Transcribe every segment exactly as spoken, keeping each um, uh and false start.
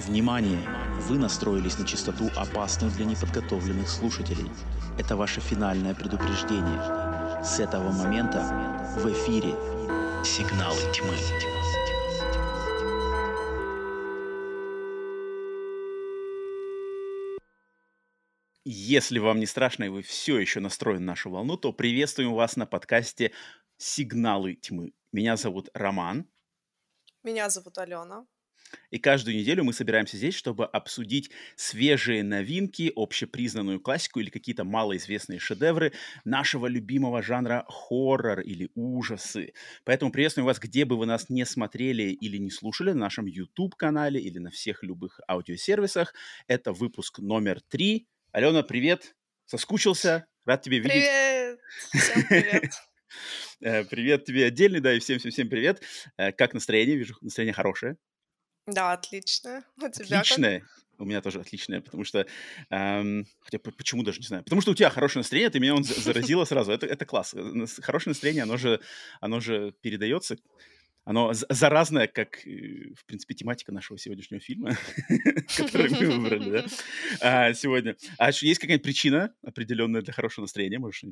Внимание! Вы настроились на частоту, опасную для неподготовленных слушателей. Это ваше финальное предупреждение. С этого момента в эфире «Сигналы тьмы». Если вам не страшно и вы все еще настроены на нашу волну, то приветствуем вас на подкасте «Сигналы тьмы». Меня зовут Роман. Меня зовут Алена. И каждую неделю мы собираемся здесь, чтобы обсудить свежие новинки, общепризнанную классику или какие-то малоизвестные шедевры нашего любимого жанра хоррор или ужасы. Поэтому приветствуем вас, где бы вы нас не смотрели или не слушали, на нашем YouTube-канале или на всех любых аудиосервисах. Это выпуск номер три. Алена, привет! Соскучился? Рад тебя видеть. Привет! Всем привет! Привет тебе отдельный, да, и всем-всем-всем привет. Как настроение? Вижу, настроение хорошее. Да, отлично. У тебя отличное. Как? У меня тоже отличное, потому что... Эм, хотя почему, даже не знаю. Потому что у тебя хорошее настроение, ты меня он заразила сразу. Это, это класс. Хорошее настроение, оно же, оно же передается. Оно заразное, как, в принципе, тематика нашего сегодняшнего фильма, который мы выбрали сегодня. А есть какая-нибудь причина определенная для хорошего настроения? Можешь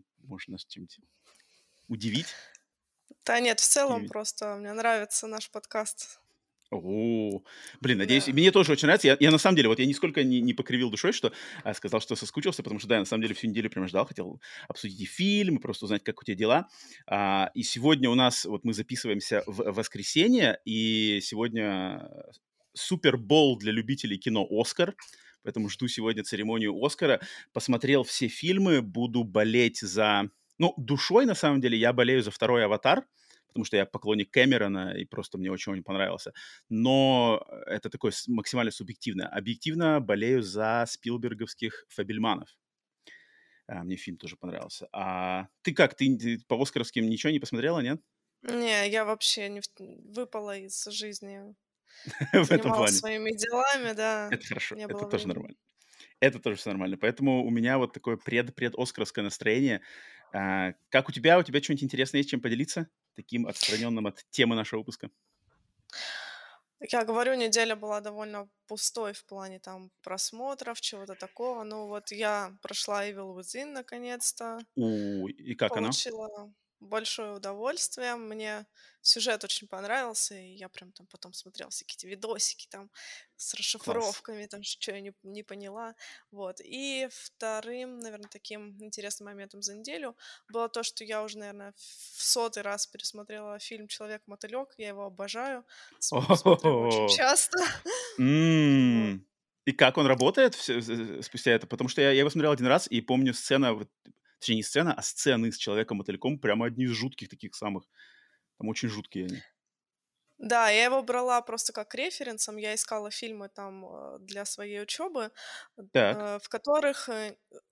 нас чем-нибудь удивить? Да нет, в целом просто мне нравится наш подкаст. О, блин, надеюсь, да. Мне тоже очень нравится. Я, я на самом деле, вот я нисколько не, не покривил душой, что а, сказал, что соскучился, потому что, да, я на самом деле всю неделю прям ждал, хотел обсудить и фильм, и просто узнать, как у тебя дела. А, и сегодня у нас, вот мы записываемся в воскресенье, и сегодня супербол для любителей кино «Оскар». Поэтому жду сегодня церемонию «Оскара». Посмотрел все фильмы, буду болеть за... Ну, душой, на самом деле, я болею за второй «Аватар», потому что я поклонник Кэмерона, и просто мне очень он понравился. Но это такое максимально субъективное. Объективно болею за спилберговских «Фабельманов». А, мне фильм тоже понравился. А ты как? Ты по «Оскаровским» ничего не посмотрела, нет? Не, я вообще не в... выпала из жизни. В этом плане. Занималась своими делами, да. Это хорошо, это тоже нормально. Это тоже все нормально. Поэтому у меня вот такое пред-пред-оскаровское настроение. А, как у тебя? У тебя что-нибудь интересное есть, чем поделиться? Таким отстраненным от темы нашего выпуска. Я говорю, неделя была довольно пустой в плане там просмотров, чего-то такого. Ну вот я прошла Evil Within наконец-то. Ой, и как она? Получила большое удовольствие. Мне сюжет очень понравился, и я прям там потом смотрела всякие видосики там с расшифровками, класс. Там что я не, не поняла. Вот. И вторым, наверное, таким интересным моментом за неделю было то, что я уже, наверное, в сотый раз пересмотрела фильм «Человек-Мотылёк». Я его обожаю. Смотрю очень часто. И как он работает спустя это? Потому что я его смотрел один раз, и помню сцена... Точнее, не сцена, а сцены с Человеком-Мотыльком прямо одни из жутких таких самых. Там очень жуткие они. Да, я его брала просто как референсом. Я искала фильмы там для своей учебы, так. В которых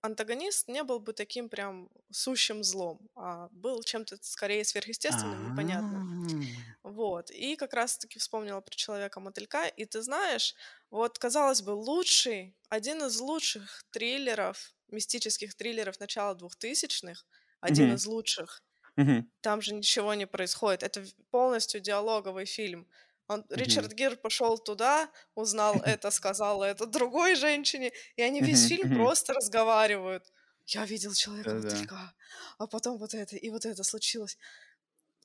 антагонист не был бы таким прям сущим злом, а был чем-то скорее сверхъестественным, А-а-а. непонятным. Вот. И как раз-таки вспомнила про Человека-Мотылька. И ты знаешь, вот, казалось бы, лучший, один из лучших триллеров, мистических триллеров начала двухтысячных, один mm-hmm. из лучших. Mm-hmm. Там же ничего не происходит. Это полностью диалоговый фильм. Он, mm-hmm. Ричард Гир пошел туда, узнал mm-hmm. это, сказал это другой женщине, и они весь mm-hmm. фильм mm-hmm. просто разговаривают. Я видел Человека-Мотылька, yeah, а потом вот это, и вот это случилось.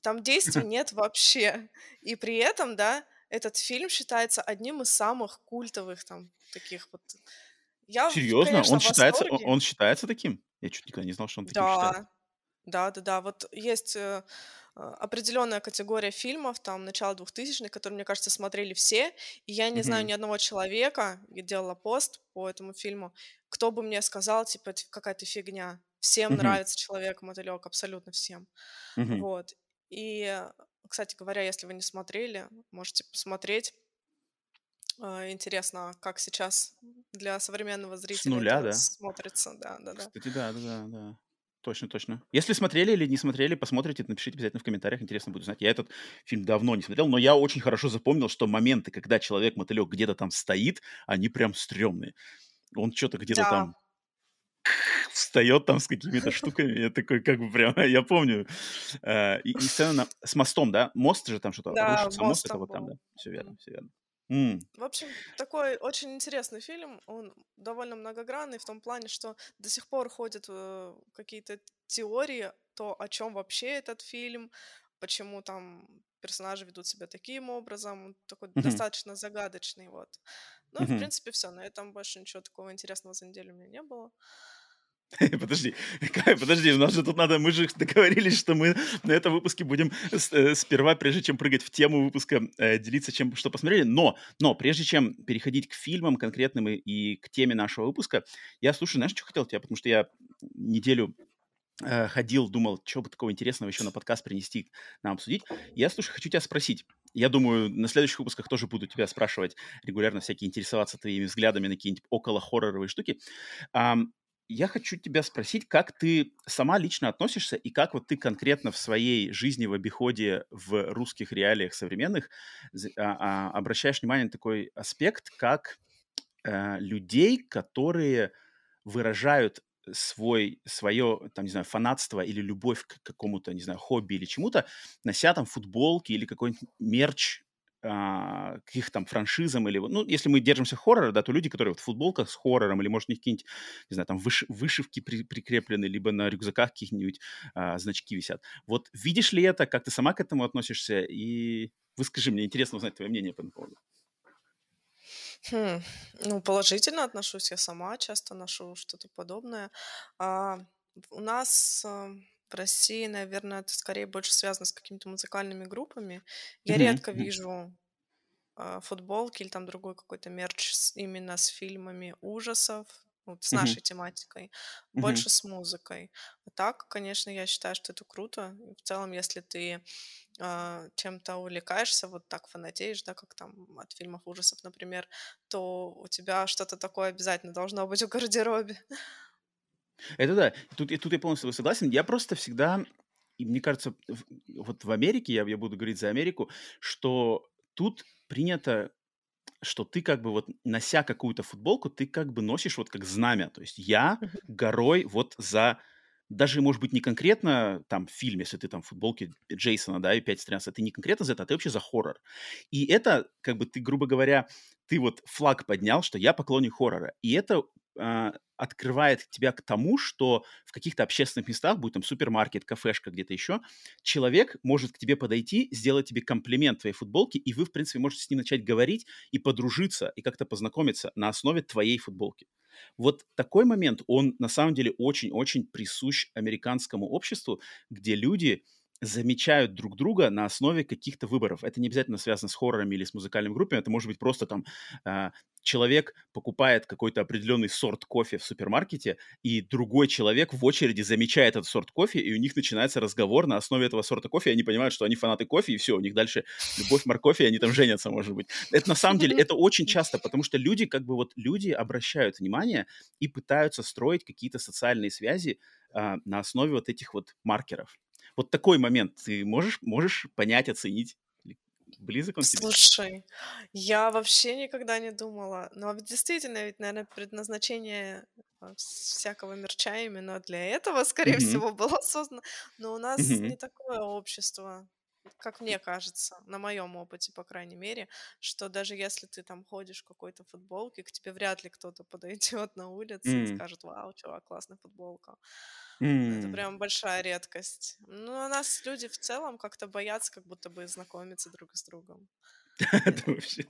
Там действий нет вообще. И при этом, да, этот фильм считается одним из самых культовых там таких вот... Я, серьезно? Конечно, он, считается, он, он считается таким? Я чуть никогда не знал, что он таким, да, считается. Да, да, да. Вот есть э, определенная категория фильмов, там, начало двухтысячных, которые, мне кажется, смотрели все, и я не mm-hmm. знаю ни одного человека, я делала пост по этому фильму, кто бы мне сказал, типа, какая-то фигня. Всем mm-hmm. нравится Человек-Мотылёк, абсолютно всем. Mm-hmm. Вот. И, кстати говоря, если вы не смотрели, можете посмотреть. Интересно, как сейчас для современного зрителя нуля, да? смотрится. Да, да, да. Кстати, да, да, да, да. Точно, точно. Если смотрели или не смотрели, посмотрите, напишите обязательно в комментариях, интересно будет узнать. Я этот фильм давно не смотрел, но я очень хорошо запомнил, что моменты, когда Человек-Мотылёк где-то там стоит, они прям стрёмные. Он что-то где-то да. там встает там с какими-то штуками. Я такой, как бы прямо, я помню. И сцена с мостом, да? Мост же там что-то рушится, мост это вот там, да? Все верно, все верно. М. В общем, такой очень интересный фильм, он довольно многогранный в том плане, что до сих пор ходят э, какие-то теории, то, о чем вообще этот фильм, почему там персонажи ведут себя таким образом, он такой mm-hmm. достаточно загадочный, вот. Ну, mm-hmm. в принципе, все, на этом больше ничего такого интересного за неделю у меня не было. Подожди, Кай, подожди, у нас же тут надо, мы же договорились, что мы на этом выпуске будем сперва, прежде чем прыгать в тему выпуска, делиться чем, что посмотрели, но, но прежде чем переходить к фильмам конкретным и, и к теме нашего выпуска, я, слушай, знаешь, что хотел тебя, потому что я неделю э, ходил, думал, что бы такого интересного еще на подкаст принести, нам обсудить, я, слушай, хочу тебя спросить. Я думаю, на следующих выпусках тоже буду тебя спрашивать регулярно, всякие интересоваться твоими взглядами на какие-нибудь около-хорроровые штуки. Ам... Я хочу тебя спросить, как ты сама лично относишься и как вот ты конкретно в своей жизни, в обиходе, в русских реалиях современных а, а, обращаешь внимание на такой аспект, как а, людей, которые выражают свой, свое, там, не знаю, фанатство или любовь к какому-то, не знаю, хобби или чему-то, нося там футболки или какой-нибудь мерч, каких там франшизам или... Ну, если мы держимся хоррора, да, то люди, которые вот в футболках с хоррором или, может, у них какие-нибудь, не знаю, там выш... вышивки при... прикреплены, либо на рюкзаках каких-нибудь а, значки висят. Вот видишь ли это, как ты сама к этому относишься? И выскажи, мне интересно узнать твое мнение по этому поводу. Хм. Ну, положительно отношусь. Я сама часто ношу что-то подобное. А, у нас... В России, наверное, это скорее больше связано с какими-то музыкальными группами. Я mm-hmm. редко вижу э, футболки или там другой какой-то мерч с, именно с фильмами ужасов, вот, с mm-hmm. нашей тематикой, mm-hmm. больше с музыкой. А так, конечно, я считаю, что это круто. И в целом, если ты э, чем-то увлекаешься, вот так фанатеешь, да, как там от фильмов ужасов, например, то у тебя что-то такое обязательно должно быть в гардеробе. Это да. Тут, и тут я полностью согласен. Я просто всегда, и мне кажется, в, вот в Америке, я, я буду говорить за Америку, что тут принято, что ты как бы вот нося какую-то футболку, ты как бы носишь вот как знамя. То есть я горой вот за... Даже, может быть, не конкретно там фильм, если ты там в футболке Джейсона, да, и пятница тринадцатое, ты не конкретно за это, а ты вообще за хоррор. И это, как бы ты, грубо говоря, ты вот флаг поднял, что я поклонник хоррора. И это... открывает тебя к тому, что в каких-то общественных местах, будет там супермаркет, кафешка, где-то еще, человек может к тебе подойти, сделать тебе комплимент твоей футболке, и вы, в принципе, можете с ним начать говорить и подружиться, и как-то познакомиться на основе твоей футболки. Вот такой момент, он на самом деле очень-очень присущ американскому обществу, где люди замечают друг друга на основе каких-то выборов. Это не обязательно связано с хоррорами или с музыкальными группами, это может быть просто там э, человек покупает какой-то определенный сорт кофе в супермаркете, и другой человек в очереди замечает этот сорт кофе, и у них начинается разговор на основе этого сорта кофе, и они понимают, что они фанаты кофе, и все, у них дальше любовь, морковь, и они там женятся, может быть. Это на самом деле, это очень часто, потому что люди, как бы вот люди обращают внимание и пытаются строить какие-то социальные связи э, на основе вот этих вот маркеров. Вот такой момент ты можешь, можешь понять, оценить? Близок он тебе? Слушай, я вообще никогда не думала. Но ведь действительно, ведь, наверное, предназначение всякого мерча именно для этого, скорее mm-hmm. всего, было создано. Но у нас mm-hmm. не такое общество, как мне кажется, на моем опыте, по крайней мере, что даже если ты там ходишь в какой-то футболке, к тебе вряд ли кто-то подойдет на улице mm-hmm. и скажет: «Вау, чувак, классная футболка». Mm. Это прям большая редкость. Ну, у нас люди в целом как-то боятся, как будто бы знакомиться друг с другом. Это вообще...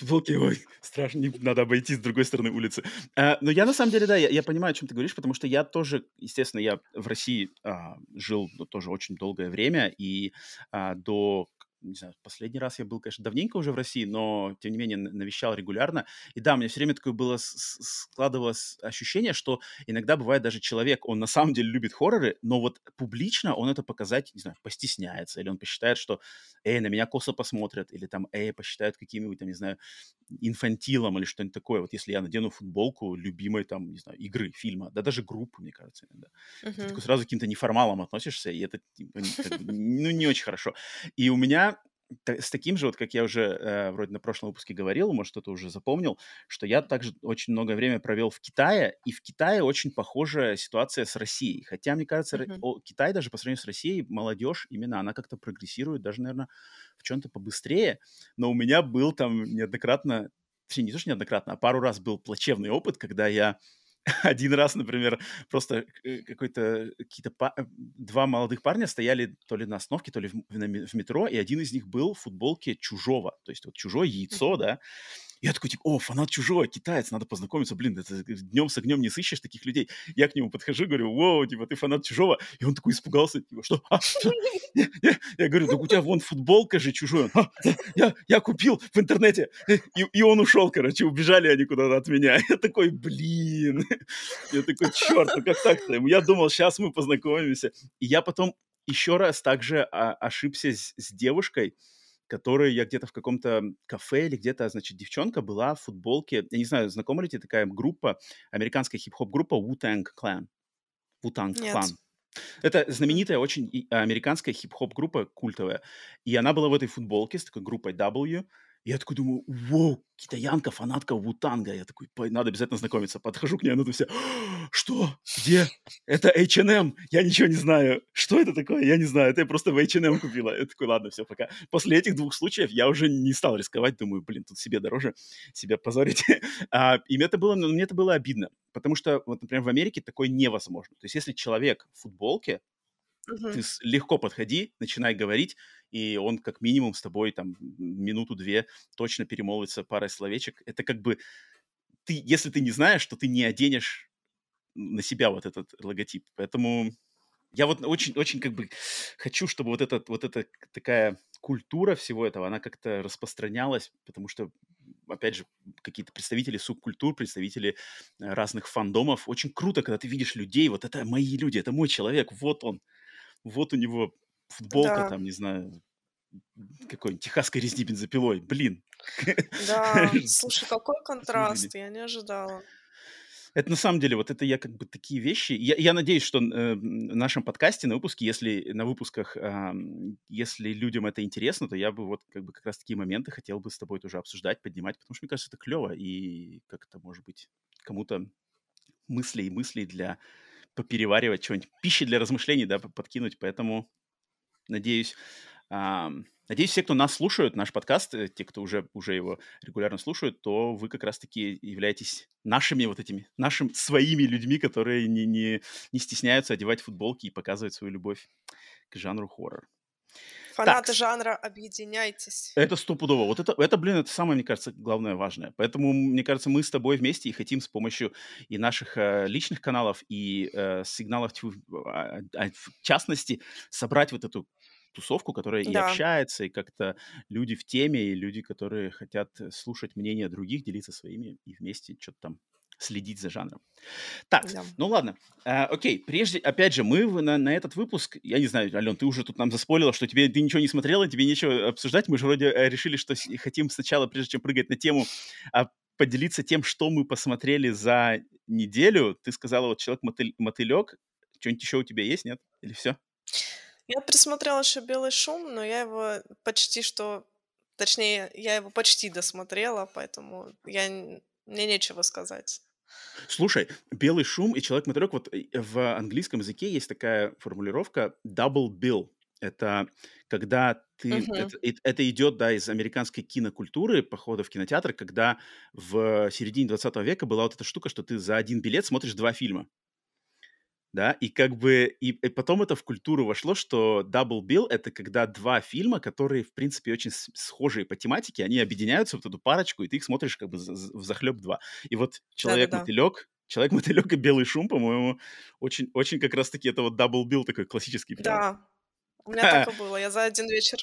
Футболки, ой, страшно, надо обойти с другой стороны улицы. Но я на самом деле, да, я понимаю, о чем ты говоришь, потому что я тоже, естественно, я в России жил тоже очень долгое время, и до... не знаю, последний раз я был, конечно, давненько уже в России, но, тем не менее, навещал регулярно. И да, у меня все время такое было, складывалось ощущение, что иногда бывает даже человек, он на самом деле любит хорроры, но вот публично он это показать, не знаю, постесняется, или он посчитает, что, эй, на меня косо посмотрят, или там, эй, посчитают каким-нибудь, там, не знаю, инфантилом или что-нибудь такое. Вот если я надену футболку любимой, там, не знаю, игры, фильма, да даже группы, мне кажется, иногда. Uh-huh. Ты такой сразу к каким-то неформалам относишься, и это, типа, ну, не очень хорошо. И у меня с таким же, вот как я уже э, вроде на прошлом выпуске говорил, может, кто-то уже запомнил, что я также очень много времени провел в Китае, и в Китае очень похожая ситуация с Россией. Хотя, мне кажется, mm-hmm. Китай даже по сравнению с Россией, молодежь именно, она как-то прогрессирует, даже, наверное, в чем-то побыстрее. Но у меня был там неоднократно, точнее, не то, что неоднократно, а пару раз был плачевный опыт, когда я один раз, например, просто какой-то, какие-то па- два молодых парня стояли то ли на остановке, то ли в, в, в метро, и один из них был в футболке «Чужого», то есть вот «Чужое яйцо», да. Я такой, типа, о, фанат «Чужого», китаец, надо познакомиться, блин, это днем с огнем не сыщешь таких людей. Я к нему подхожу, говорю, воу, типа, ты фанат «Чужого», и он такой испугался, типа, что? А, что? Я, я, я говорю, да у тебя вон футболка же «Чужой», а, я, я купил в интернете, и, и он ушел, короче, убежали они куда-то от меня. Я такой, блин, я такой, черт, ну как так-то? Я думал, сейчас мы познакомимся. И я потом еще раз также ошибся с, с девушкой, который я где-то в каком-то кафе или где-то, значит, девчонка была в футболке, я не знаю, знакома ли тебе такая группа, американская хип-хоп-группа Wu-Tang Clan? Wu-Tang Clan. Это знаменитая очень американская хип-хоп-группа, культовая. И она была в этой футболке с такой группой W. И я такой думаю, вау, китаянка, фанатка Wu-Танга. Я такой, надо обязательно знакомиться. Подхожу к ней, она тут вся, что? Где? Это эйч энд эм. Я ничего не знаю. Что это такое? Я не знаю. Это я просто в эйч энд эм купила. Я такой, ладно, все, пока. После этих двух случаев я уже не стал рисковать. Думаю, блин, тут себе дороже, себя позорить. а, и мне это, было, ну, мне это было обидно. Потому что, вот, например, в Америке такое невозможно. То есть если человек в футболке, угу. Ты легко подходи, начинай говорить, и он как минимум с тобой там минуту-две точно перемолвится парой словечек. Это как бы ты, если ты не знаешь, то ты не оденешь на себя вот этот логотип. Поэтому я вот очень-очень как бы хочу, чтобы вот эта вот эта такая культура всего этого, она как-то распространялась, потому что, опять же, какие-то представители субкультур, представители разных фандомов. Очень круто, когда ты видишь людей, вот это мои люди, это мой человек, вот он. Вот у него футболка, да. Там, не знаю, какой-нибудь техасской резни бензопилой. Блин. Да, слушай, какой контраст, я не ожидала. Это на самом деле, вот это я как бы такие вещи. Я, я надеюсь, что э, в нашем подкасте, на выпуске, если на выпусках, э, если людям это интересно, то я бы вот как бы как раз такие моменты хотел бы с тобой тоже обсуждать, поднимать, потому что, мне кажется, это клево. И как-то, может быть, кому-то мысли и мысли для... попереваривать что-нибудь, пищи для размышлений, да, подкинуть, поэтому надеюсь, э, надеюсь, все, кто нас слушают, наш подкаст, те, кто уже, уже его регулярно слушают, то вы как раз-таки являетесь нашими вот этими, нашими своими людьми, которые не, не, не стесняются одевать футболки и показывать свою любовь к жанру хоррор. Фанаты так. Жанра, объединяйтесь. Это стопудово. Вот это, это, блин, это самое, мне кажется, главное важное. Поэтому, мне кажется, мы с тобой вместе и хотим с помощью и наших э, личных каналов, и э, сигналов, в частности, собрать вот эту тусовку, которая да. и общается, и как-то люди в теме, и люди, которые хотят слушать мнения других, делиться своими и вместе что-то там. Следить за жанром. Так, yeah. ну ладно. А, окей, прежде, опять же, мы на, на этот выпуск, я не знаю, Ален, ты уже тут нам заспойлила, что тебе, ты ничего не смотрела, тебе нечего обсуждать. Мы же вроде решили, что хотим сначала, прежде чем прыгать на тему, поделиться тем, что мы посмотрели за неделю. Ты сказала, вот «Человек-Мотылёк». Что-нибудь еще у тебя есть, нет? Или все? Я присмотрела еще «Белый шум», но я его почти что... Точнее, я его почти досмотрела, поэтому я... Мне нечего сказать. Слушай, «Белый шум» и «Человек-мотылёк», вот в английском языке есть такая формулировка «double bill». Это когда ты... Угу. Это, это идет, да, из американской кинокультуры, похода в кинотеатр, когда в середине двадцатого века была вот эта штука, что ты за один билет смотришь два фильма. Да, и как бы... И, и потом это в культуру вошло, что «double bill» — это когда два фильма, которые, в принципе, очень схожие по тематике, они объединяются в вот эту парочку, и ты их смотришь как бы взахлёб два. И вот «Человек-мотылёк», «Человек-мотылёк» и «Белый шум», по-моему, очень, очень как раз-таки это вот «double bill» такой классический. Да, у меня так и было, я за один вечер.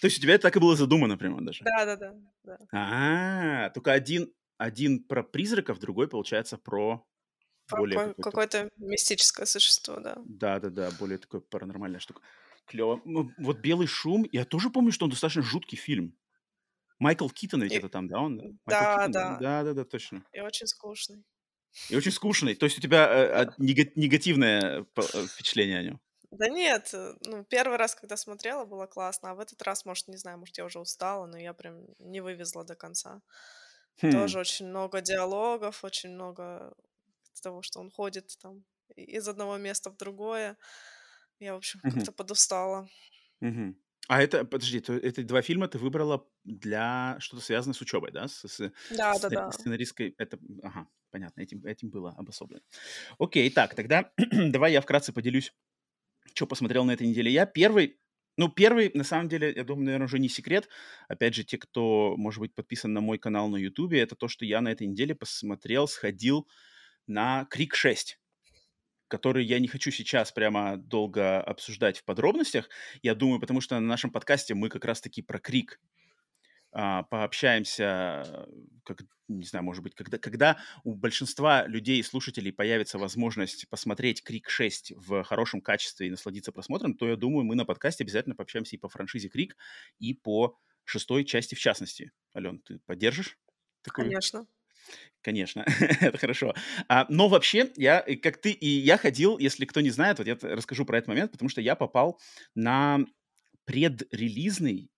То есть у тебя это так и было задумано прямо даже? Да-да-да. А-а-а, только один, один про призраков, другой, получается, про... Более какое-то... какое-то мистическое существо, да. Да-да-да, более такая паранормальная штука. Клево. Ну, вот «Белый шум», я тоже помню, что он достаточно жуткий фильм. Майкл Китон ведь и... это там, да? Он? Да, Китон, да. Да-да-да, точно. И очень скучный. И очень скучный. То есть у тебя э, э, нега- негативное впечатление о нем. Да нет, э, ну, первый раз, когда смотрела, было классно, а в этот раз, может, не знаю, может, я уже устала, но я прям не вывезла до конца. Хм. Тоже очень много диалогов, очень много того, что он ходит там и- из одного места в другое. Я, в общем, Мгм. как-то подустала. Мгм. А это, подожди, то эти два фильма ты выбрала для что-то связанное с учебой, да? С, с- с сцена- Да-да-да. сценаристской. Это, ага, понятно, этим, этим было обособлено. Окей, так, тогда давай я вкратце поделюсь, что посмотрел на этой неделе я. Первый, ну, первый, на самом деле, я думаю, наверное, уже не секрет. Опять же, те, кто, может быть, подписан на мой канал на Ютубе, это то, что я на этой неделе посмотрел, сходил на «Крик шесть», который я не хочу сейчас прямо долго обсуждать в подробностях, я думаю, потому что на нашем подкасте мы как раз-таки про «Крик» а, пообщаемся, э, как, не знаю, может быть, когда, когда у большинства людей и слушателей появится возможность посмотреть «Крик шесть» в хорошем качестве и насладиться просмотром, то, я думаю, мы на подкасте обязательно пообщаемся и по франшизе «Крик», и по шестой части в частности. Ален, ты поддержишь такую? Конечно. Конечно, это хорошо. А, но вообще, я, э, как ты и я ходил, если кто не знает, вот я т- расскажу про этот момент, потому что я попал на предрелизный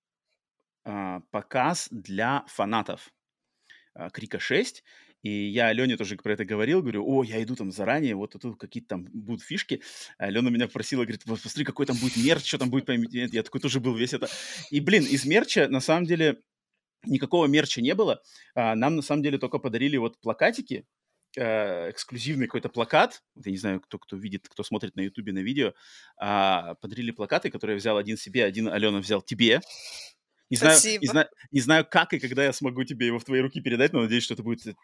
а, показ для фанатов а, Крика шесть. И я Алене тоже про это говорил, говорю, о, я иду там заранее, вот тут какие-то там будут фишки. Алена меня просила, говорит, «Вот посмотри, какой там будет мерч, что там будет». по М Т Н». Я такой тоже был весь это. И, блин, из мерча, на самом деле, никакого мерча не было. А, Нам, на самом деле, только подарили вот плакатики, э, эксклюзивный какой-то плакат. Вот я не знаю, кто, кто видит, кто смотрит на Ютубе, на видео. А, Подарили плакаты, которые я взял один себе, один Алена взял тебе. Не знаю, не Спасибо. знаю, не знаю, как и когда я смогу тебе его в твои руки передать, но надеюсь, что это будет э,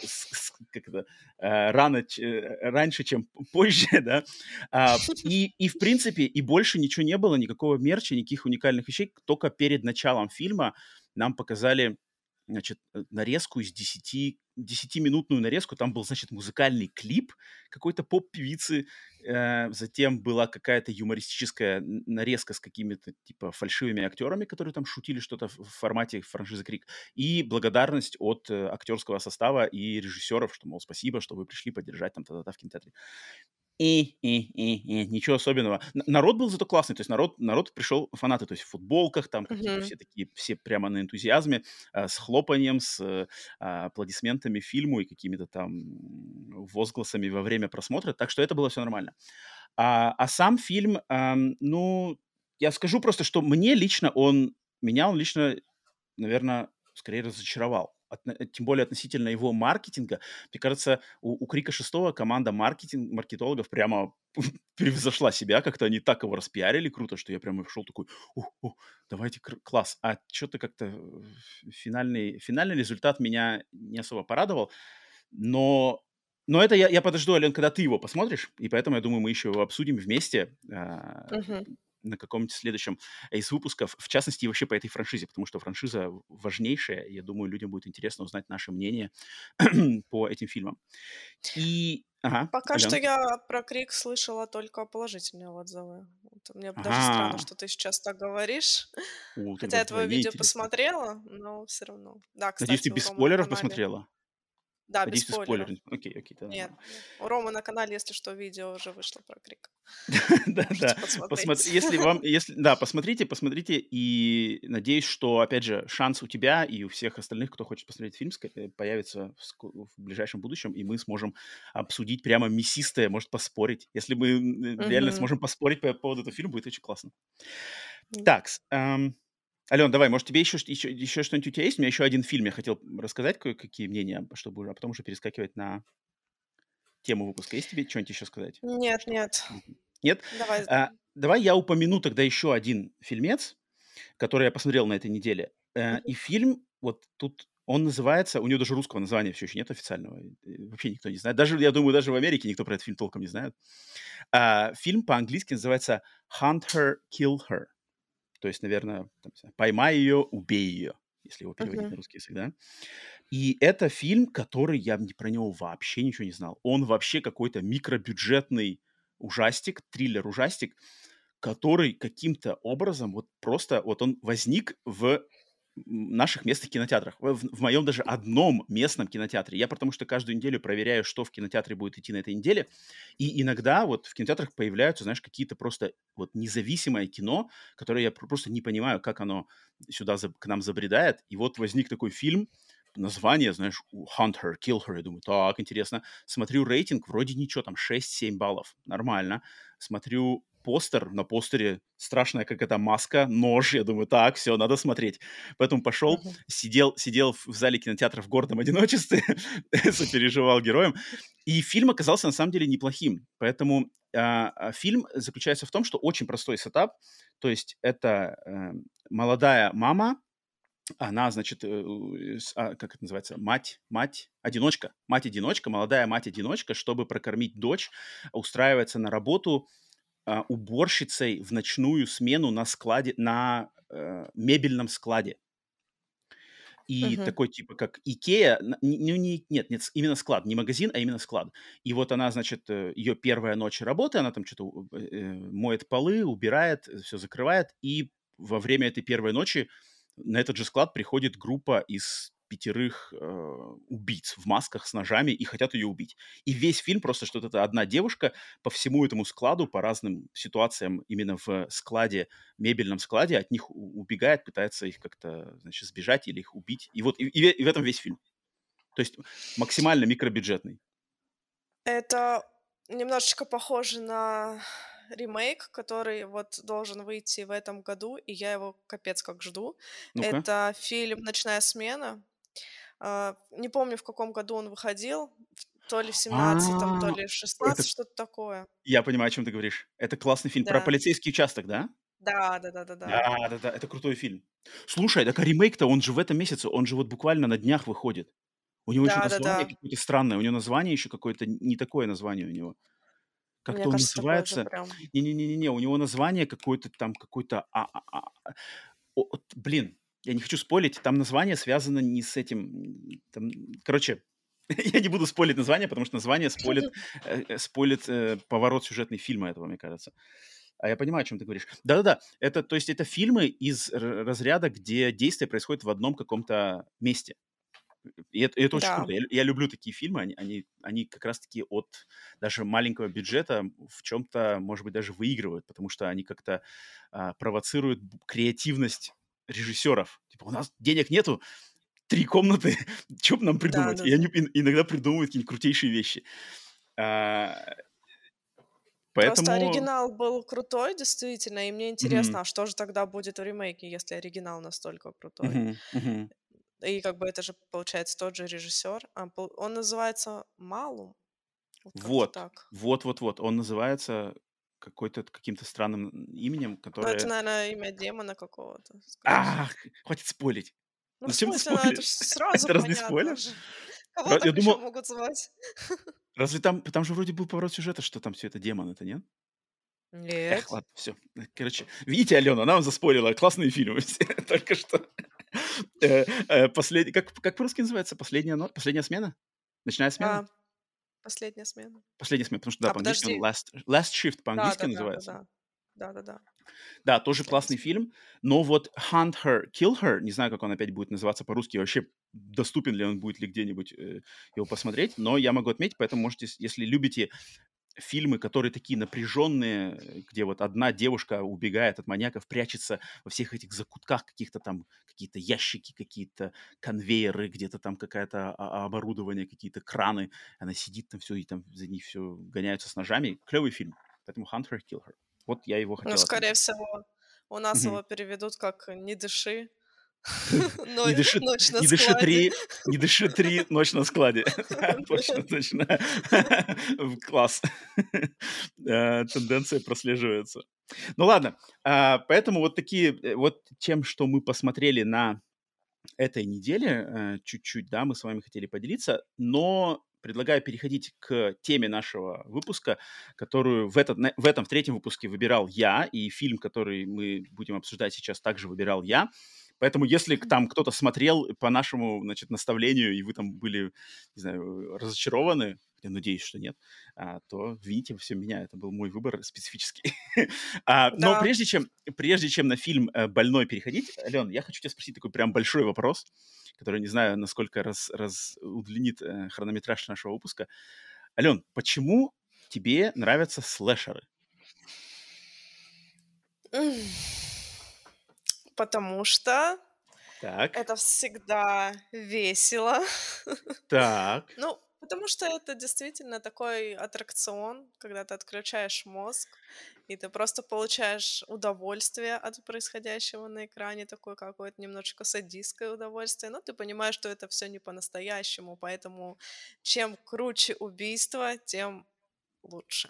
с- с- как это, э, рано, ч- э, раньше, чем п- позже, да. А, и, и, в принципе, и больше ничего не было, никакого мерча, никаких уникальных вещей. Только перед началом фильма нам показали, значит, э, нарезку из десяти, десятиминутную нарезку. Там был, значит, музыкальный клип какой-то поп-певицы, э, затем была какая-то юмористическая н- нарезка с какими-то, типа, фальшивыми актерами, которые там шутили что-то в в формате франшизы «Крик», и благодарность от э, актерского состава и режиссеров, что, мол, спасибо, что вы пришли поддержать там та-та-та в кинотеатре. И, и, и, и, ничего особенного. Н- Народ был зато классный, то есть народ, народ пришел, фанаты, то есть в футболках, там какие-то Мгм. все такие, все прямо на энтузиазме, а, с хлопанием, с э, а, аплодисментами фильму и какими-то там м, возгласами во время просмотра, так что это было все нормально. А, а сам фильм, ам, ну, я скажу просто, что мне лично он, меня он лично, наверное, скорее разочаровал. Отно- э, Тем более относительно его маркетинга. Мне кажется, у, у Крика шестого команда маркетинг, маркетологов прямо превзошла себя. Как-то они так его распиарили круто, что я прямо шел такой, «Ух, ух, давайте, кр- класс». А что-то как-то э, финальный, финальный результат меня не особо порадовал. Но, но это я, я подожду, Ален, когда ты его посмотришь, и поэтому, я думаю, мы еще его обсудим вместе а, Мгм. на каком-нибудь следующем из выпусков, в частности, и вообще по этой франшизе, потому что франшиза в- важнейшая, и я думаю, людям будет интересно узнать наше мнение по этим фильмам. И, ага, Пока что Ален. я про Крик слышала только положительные отзывы. Вот мне даже странно, Ага, что ты сейчас так говоришь. у, Хотя тогда я твое вдвойне видео интересно. посмотрела, но все равно. Да, Надеюсь, ты кстати, у без Ромы на спойлеров канале. посмотрела? Да, без Надеюсь, ты спойлеров. спойлеров не- Окей, окей, да, Нет, нормально. нет. У Ромы на канале, если что, видео уже вышло про Крик. Да, Можете да. Посмотр- посмотреть. Если вам, если, да, посмотрите, посмотрите, и надеюсь, что, опять же, шанс у тебя и у всех остальных, кто хочет посмотреть фильм, ск- э, появится в, ск- в ближайшем будущем, и мы сможем обсудить прямо мясистое, может, поспорить. Если мы м, э, реально Мгм. сможем поспорить по поводу этого фильма, будет очень классно. М. Так, Ален, давай, может, тебе еще, ш- еще, еще что-нибудь у тебя есть? У меня еще один фильм я хотел рассказать, кое-какие мнения, об- чтобы, уже- а потом уже перескакивать на тему выпуска. Есть тебе что-нибудь еще сказать? Нет, Что? нет. Мгм. Нет? Давай. А, давай я упомяну тогда еще один фильмец, который я посмотрел на этой неделе. Э, И Мгм. фильм, вот тут он называется, у него даже русского названия все еще нет официального, э, вообще никто не знает. Даже, я думаю, даже в Америке никто про этот фильм толком не знает. А, фильм по-английски называется «Hunt Her, Kill Her». То есть, наверное, «Поймай ее, убей ее», если его переводить на Мгм. русский язык, да? И это фильм, который я не- про него вообще ничего не знал. Он вообще какой-то микробюджетный ужастик, триллер-ужастик, который каким-то образом вот просто вот он возник в наших местных кинотеатрах. В, в моем даже одном местном кинотеатре. Я потому что каждую неделю проверяю, что в кинотеатре будет идти на этой неделе. И иногда вот в кинотеатрах появляются, знаешь, какие-то просто вот независимое кино, которое я просто не понимаю, как оно сюда за, к нам забредает. И вот возник такой фильм, название, знаешь, Hunt Her, Kill Her. Я думаю, так, интересно. Смотрю рейтинг, вроде ничего, там шесть-семь баллов. Нормально. Смотрю постер, на постере страшная какая-то маска, нож, я думаю, так, все, надо смотреть. Поэтому пошел, uh-huh. сидел, сидел в зале кинотеатра в гордом одиночестве, сопереживал героям. И фильм оказался на самом деле неплохим. Поэтому э, фильм заключается в том, что очень простой сетап, то есть это э, молодая мама, она, значит, э, э, э, как это называется, мать, мать, одиночка, мать-одиночка, молодая мать-одиночка, чтобы прокормить дочь, устраивается на работу уборщицей в ночную смену на складе, на э, мебельном складе. И uh-huh. такой типа как Икея, ну, не, нет, нет, именно склад, не магазин, а именно склад. И вот она, значит, ее первая ночь работы, она там что-то э, моет полы, убирает, все закрывает, и во время этой первой ночи на этот же склад приходит группа из пятерых э, убийц в масках с ножами и хотят ее убить. И весь фильм просто, что это одна девушка по всему этому складу, по разным ситуациям именно в складе, мебельном складе, от них убегает, пытается их как-то, значит, сбежать или их убить. И вот и, и, и в этом весь фильм. То есть максимально микробюджетный. Это немножечко похоже на ремейк, который вот должен выйти в этом году, и я его капец как жду. Ну-ка. Это фильм «Ночная смена». Не помню, в каком году он выходил, то ли в семнадцатом, то ли в шестнадцатом, что-то такое. Я понимаю, о чем ты говоришь. Это классный фильм. Да. Про полицейский участок, да? Да, да, да, да, да. Да, да, да. Это крутой фильм. Слушай, так а ремейк-то, он же в этом месяце, он же вот буквально на днях выходит. У него да, еще название да, да. какое-то странное, у него название еще какое-то, не такое название у него. Как-то мне он кажется, называется... Прям... Не-не-не, у него название какое-то там, какое-то... Блин. Я не хочу спойлить, там название связано не с этим... Там... Короче, я не буду спойлить название, потому что название спойлит, э, спойлит э, поворот сюжетной фильма этого, мне кажется. А я понимаю, о чем ты говоришь. Да-да-да, это, то есть это фильмы из разряда, где действие происходит в одном каком-то месте. И это, и это очень да. круто. Я, я люблю такие фильмы, они, они, они как раз-таки от даже маленького бюджета в чем-то, может быть, даже выигрывают, потому что они как-то э, провоцируют креативность режиссеров. Типа, у нас денег нету, три комнаты, что бы нам придумать? Да, да. И они иногда придумывают какие-нибудь крутейшие вещи. А, поэтому... Просто оригинал был крутой, действительно, и мне интересно, mm-hmm. а что же тогда будет в ремейке, если оригинал настолько крутой? Mm-hmm. Mm-hmm. И как бы это же, получается, тот же режиссер. Он называется «Малум». Вот, вот-вот-вот. Он называется... какой-то каким-то странным именем, которое... Ну, это, наверное, имя демона какого-то. Ах, хватит спойлить. Ну, зачем ты спойлишь? Это сразу понятно. Разве спойлер? Кого там еще могут звать? Разве там... Там же вроде был поворот сюжета, что там все это демон, это нет? Нет. Эх, ладно, все. Короче, видите, Алена, она вам заспойлила классные фильмы только что. Как по-русски называется? «Последняя смена»? «Ночная смена»? Последняя смена. Последняя смена, потому что, да, а, по-английски last, last Shift по-английски да, да, называется. Да-да-да. Да, тоже Последняя. Классный фильм, но вот Hunt Her, Kill Her, не знаю, как он опять будет называться по-русски, вообще доступен ли он, будет ли где-нибудь э, его посмотреть, но я могу отметить, поэтому можете, если любите фильмы, которые такие напряженные, где вот одна девушка убегает от маньяков, прячется во всех этих закутках каких-то там, какие-то ящики, какие-то конвейеры, где-то там какое-то оборудование, какие-то краны. Она сидит там все, и там за ней все гоняются с ножами. Клевый фильм. Поэтому Hunt Her, Kill Her. Вот я его хотел. Ну, скорее отметить. Всего, у нас mm-hmm. его переведут как «Не дыши». Не дыши, не дыши три, не дыши три, ночь на складе. Точно, точно. Класс. Тенденция прослеживается. Ну ладно, поэтому вот такие, вот тем, что мы посмотрели на этой неделе, чуть-чуть, да, мы с вами хотели поделиться, но предлагаю переходить к теме нашего выпуска, которую в, этот, в этом, в третьем выпуске выбирал я, и фильм, который мы будем обсуждать сейчас, также выбирал я. Поэтому, если там кто-то смотрел по нашему, значит, наставлению, и вы там были, не знаю, разочарованы, я надеюсь, что нет, то, видите, все меня, это был мой выбор специфический. а, да. Но прежде чем, прежде чем на фильм «Больной» переходить, Алена, я хочу тебя спросить такой прям большой вопрос, который, не знаю, насколько раз, раз удлинит хронометраж нашего выпуска. Ален, почему тебе нравятся слэшеры? Потому что... Так. Это всегда весело. Так. Ну, потому что это действительно такой аттракцион, когда ты отключаешь мозг, и ты просто получаешь удовольствие от происходящего на экране, такое какое-то немножечко садистское удовольствие, но ты понимаешь, что это все не по-настоящему, поэтому чем круче убийство, тем лучше.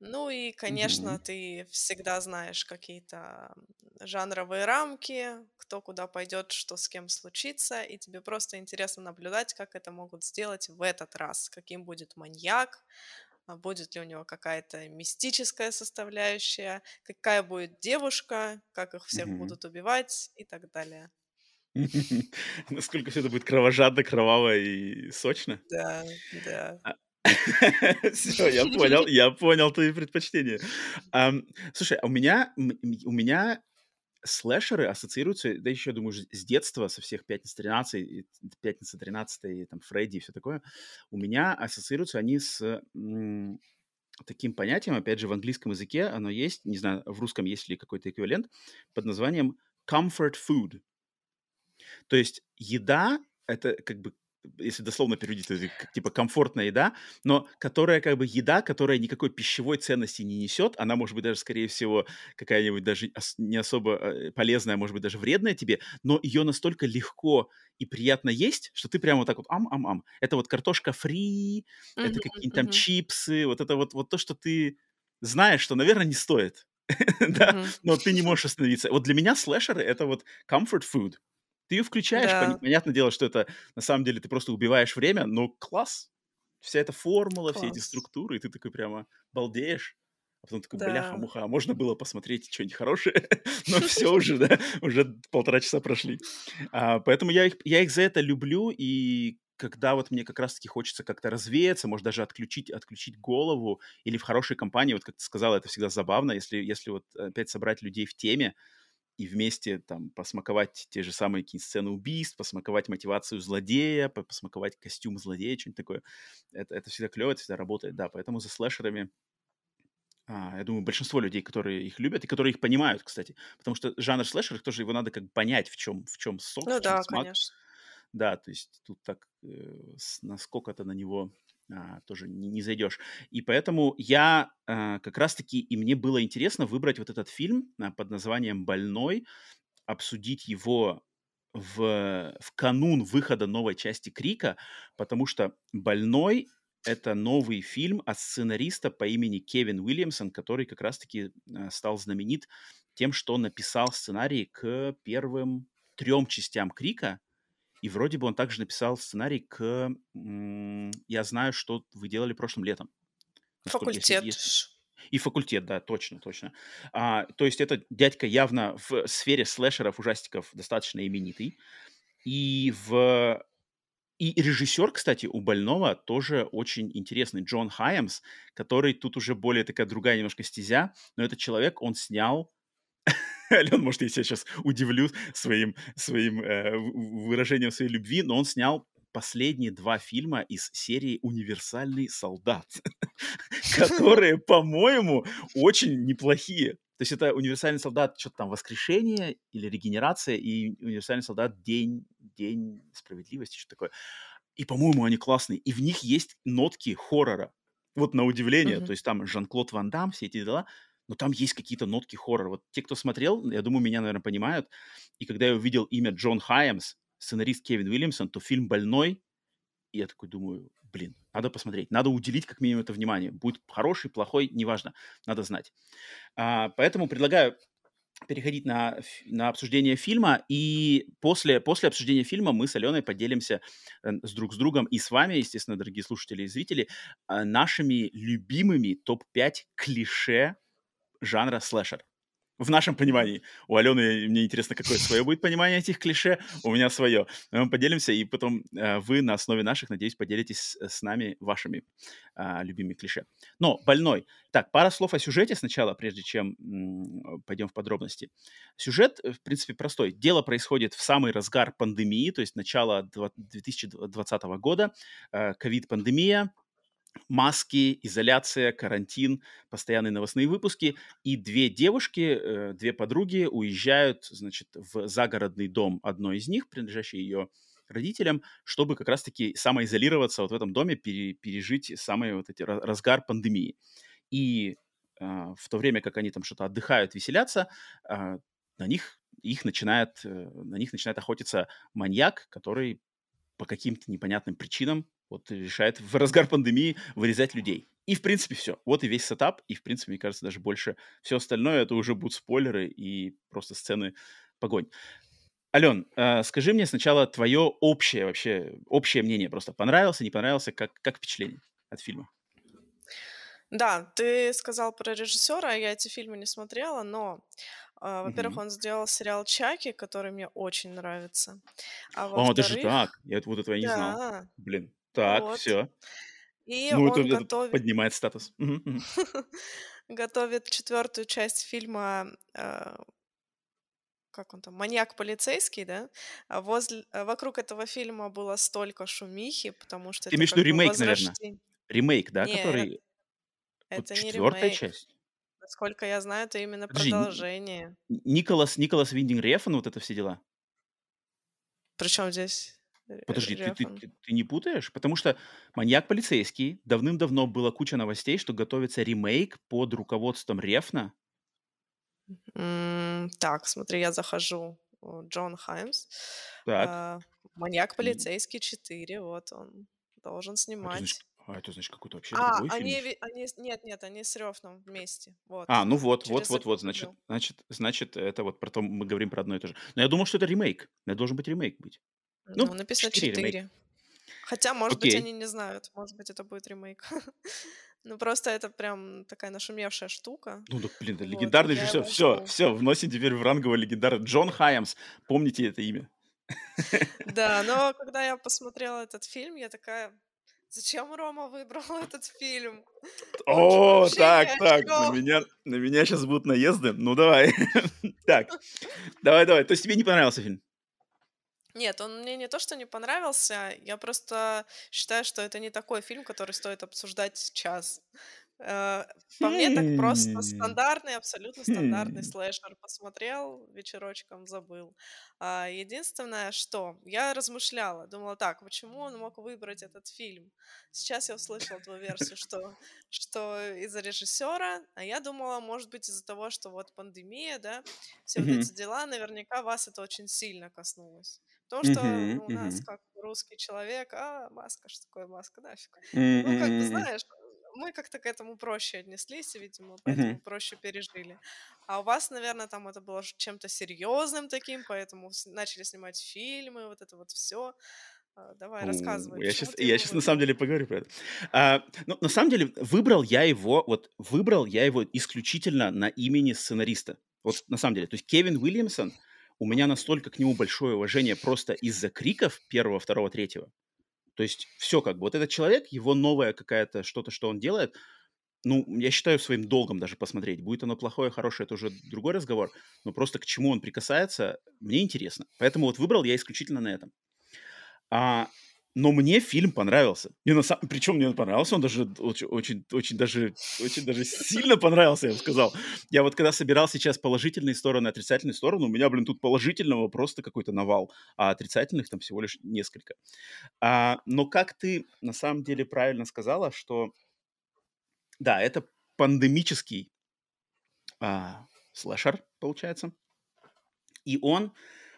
Ну и, конечно, mm-hmm. ты всегда знаешь какие-то жанровые рамки, кто куда пойдет, что с кем случится, и тебе просто интересно наблюдать, как это могут сделать в этот раз, каким будет маньяк, будет ли у него какая-то мистическая составляющая, какая будет девушка, как их всех mm-hmm. будут убивать и так далее. Насколько все это будет кровожадно, кроваво и сочно? Да, да. Все, я понял, я понял твои предпочтения. Um, слушай, у меня, у меня слэшеры ассоциируются, да еще, думаю, с детства, со всех «Пятницы тринадцатое», «Пятница тринадцатое», там, «Фредди» и все такое. У меня ассоциируются они с м- таким понятием, опять же, в английском языке оно есть, не знаю, в русском есть ли какой-то эквивалент, под названием «comfort food». То есть еда – это как бы, если дословно переводить, это типа комфортная еда, но которая как бы еда, которая никакой пищевой ценности не несет, она может быть даже, скорее всего, какая-нибудь даже не особо полезная, может быть даже вредная тебе, но ее настолько легко и приятно есть, что ты прямо вот так вот ам-ам-ам. Это вот картошка фри, mm-hmm, это какие-нибудь mm-hmm. там чипсы, вот это вот, вот то, что ты знаешь, что, наверное, не стоит, да, mm-hmm. но ты не можешь остановиться. Вот для меня слэшеры — это вот comfort food. Ты ее включаешь, да. пон- понятное дело, что это на самом деле ты просто убиваешь время, но класс. Вся эта формула, класс. Все эти структуры, и ты такой прямо балдеешь. А потом такой, да. бляха-муха, можно было посмотреть что-нибудь хорошее, но все уже, да, уже полтора часа прошли. А, поэтому я их, я их за это люблю, и когда вот мне как раз-таки хочется как-то развеяться, может даже отключить, отключить голову, или в хорошей компании, вот как ты сказала, это всегда забавно, если, если вот опять собрать людей в теме, и вместе там посмаковать те же самые какие-то сцены убийств, посмаковать мотивацию злодея, посмаковать костюм злодея, что-нибудь такое. Это, это всегда клево, это всегда работает, да. Поэтому за слэшерами, а, я думаю, большинство людей, которые их любят и которые их понимают, кстати. Потому что жанр слэшеров тоже его надо как бы понять, в чем, в чем сок, ну, в чем да, смак. Конечно. Да, то есть тут так э, насколько-то на него... А, тоже не, не зайдешь. И поэтому я а, как раз-таки, и мне было интересно выбрать вот этот фильм а, под названием «Больной», обсудить его в, в канун выхода новой части «Крика», потому что «Больной» — это новый фильм от сценариста по имени Кевин Уильямсон, который как раз-таки а, стал знаменит тем, что написал сценарий к первым трем частям «Крика». И вроде бы он также написал сценарий к м- «Я знаю, что вы делали прошлым летом». «Факультет». Есть... И «Факультет», да, точно, точно. А, то есть это дядька явно в сфере слэшеров, ужастиков достаточно именитый. И, в... И режиссер, кстати, у «Больного» тоже очень интересный. Джон Хайямс, который тут уже более такая другая немножко стезя. Но этот человек, он снял... Ален, может, я тебя сейчас удивлю своим, своим э, выражением своей любви, но он снял последние два фильма из серии «Универсальный солдат», которые, по-моему, очень неплохие. То есть это «Универсальный солдат», что-то там, «Воскрешение» или «Регенерация», и «Универсальный солдат. День, день справедливости», что-то такое. И, по-моему, они классные. И в них есть нотки хоррора. Вот на удивление. То есть там Жан-Клод Ван Дамм, все эти дела... Но там есть какие-то нотки хоррора. Вот те, кто смотрел, я думаю, меня, наверное, понимают. И когда я увидел имя Джон Хайямс, сценарист Кевин Уильямсон, то фильм «Больной», и я такой думаю, блин, надо посмотреть, надо уделить как минимум это внимание. Будет хороший, плохой, неважно, надо знать. А, поэтому предлагаю переходить на, на обсуждение фильма. И после, после обсуждения фильма мы с Аленой поделимся с друг с другом и с вами, естественно, дорогие слушатели и зрители, нашими любимыми топ пять клише жанра слэшер. В нашем понимании. У Алены, мне интересно, какое свое будет понимание этих клише, у меня свое. Мы поделимся, и потом вы на основе наших, надеюсь, поделитесь с нами вашими а, любимыми клише. Но «Больной». Так, пара слов о сюжете сначала, прежде чем м- пойдем в подробности. Сюжет, в принципе, простой. Дело происходит в самый разгар пандемии, то есть начало двадцатого года, ковид-пандемия. Маски, изоляция, карантин, постоянные новостные выпуски. И две девушки, две подруги уезжают, значит, в загородный дом одной из них, принадлежащей ее родителям, чтобы как раз-таки самоизолироваться вот в этом доме, пере- пережить самый вот эти разгар пандемии. И э, в то время, как они там что-то отдыхают, веселятся, э, на них, их начинает, э, на них начинает охотиться маньяк, который по каким-то непонятным причинам вот решает в разгар пандемии вырезать людей. И, в принципе, все. Вот и весь сетап. И, в принципе, мне кажется, даже больше. Все остальное — это уже будут спойлеры и просто сцены погонь. Ален, э, скажи мне сначала твое общее вообще, общее мнение. Просто понравился, не понравился? Как, как впечатление от фильма? Да, ты сказал про режиссера. Я эти фильмы не смотрела, но... Uh, во-первых, mm-hmm. он сделал сериал «Чаки», который мне очень нравится. А во-вторых... О, даже так? Я вот этого я не да. знал. Блин, так, вот. Все. И ну, он это, готов... это поднимает статус. Готовит четвертую часть фильма... как он там, «Маньяк-полицейский», да? Возле... Вокруг этого фильма было столько шумихи, потому что... Ты имеешь в виду ремейк, возрождение... наверное? Ремейк, да? Нет, который... это вот не четвертая ремейк. Часть? Насколько я знаю, это именно Подожди, продолжение. Николас, Николас Виндинг Рефн, вот это все дела? Причем здесь Подожди, ты, ты, ты, ты не путаешь? Потому что «Маньяк-полицейский», давным-давно была куча новостей, что готовится ремейк под руководством Рефна. Mm, так, смотри, я захожу. Джон Хайямс. Так. «Маньяк-полицейский четыре», вот он должен снимать. А это, значит, какой-то вообще а, другой они, фильм? Они, нет, нет, они с Рёфном вместе. Вот. А, ну вот, Через вот, вот, вот, значит, значит, значит, это вот, потом мы говорим про одно и то же. Но я думал, что это ремейк. Это должен быть ремейк быть. Ну, ну написано четыре. Хотя, может Окей. быть, они не знают. Может быть, это будет ремейк. Ну, просто это прям такая нашумевшая штука. Ну, да, блин, это вот, легендарный режиссер. Все, все, вносим теперь в ранговый легендарный. Джон Хайямс. Помните это имя. Да, но когда я посмотрела этот фильм, я такая... Зачем Рома выбрал этот фильм? О, так, так, на меня, на меня сейчас будут наезды. Ну, давай. Так, давай, давай. То есть тебе не понравился фильм? Нет, он мне не то, что не понравился. Я просто считаю, что это не такой фильм, который стоит обсуждать сейчас. По мне так просто стандартный, абсолютно стандартный слэшер. Посмотрел, вечерочком забыл. Единственное, что я размышляла, думала, так, почему он мог выбрать этот фильм? Сейчас я услышала твою версию, что, что из-за режиссера, а я думала, может быть, из-за того, что вот пандемия, да, все вот эти дела, наверняка вас это очень сильно коснулось. То, что uh-huh, ну, у uh-huh. нас, как русский человек, а, маска, что такое маска, нафиг. Uh-huh. Ну, как бы, знаешь, мы как-то к этому проще отнеслись, видимо, поэтому uh-huh. проще пережили. А у вас, наверное, там это было чем-то серьезным таким, поэтому начали снимать фильмы, вот это вот все. Давай, рассказывай. Я сейчас, я сейчас на самом деле поговорю про это. А, ну, на самом деле, выбрал я его, вот, выбрал я его исключительно на имени сценариста. Вот, на самом деле. То есть Кевин Уильямсон, у меня настолько к нему большое уважение просто из-за криков первого, второго, третьего. То есть все как бы. Вот этот человек, его новое какая-то что-то, что он делает, ну, я считаю своим долгом даже посмотреть. Будет оно плохое, хорошее, это уже другой разговор. Но просто к чему он прикасается, мне интересно. Поэтому вот выбрал я исключительно на этом. А, но мне фильм понравился. Мне на самом... Причем мне он понравился, он даже очень, очень, очень, даже, очень даже сильно понравился, я бы сказал. Я вот когда собирал сейчас положительные стороны, отрицательные стороны, у меня, блин, тут положительного просто какой-то навал, а отрицательных там всего лишь несколько. А, но как ты на самом деле правильно сказала, что да, это пандемический а, слэшер, получается, и он...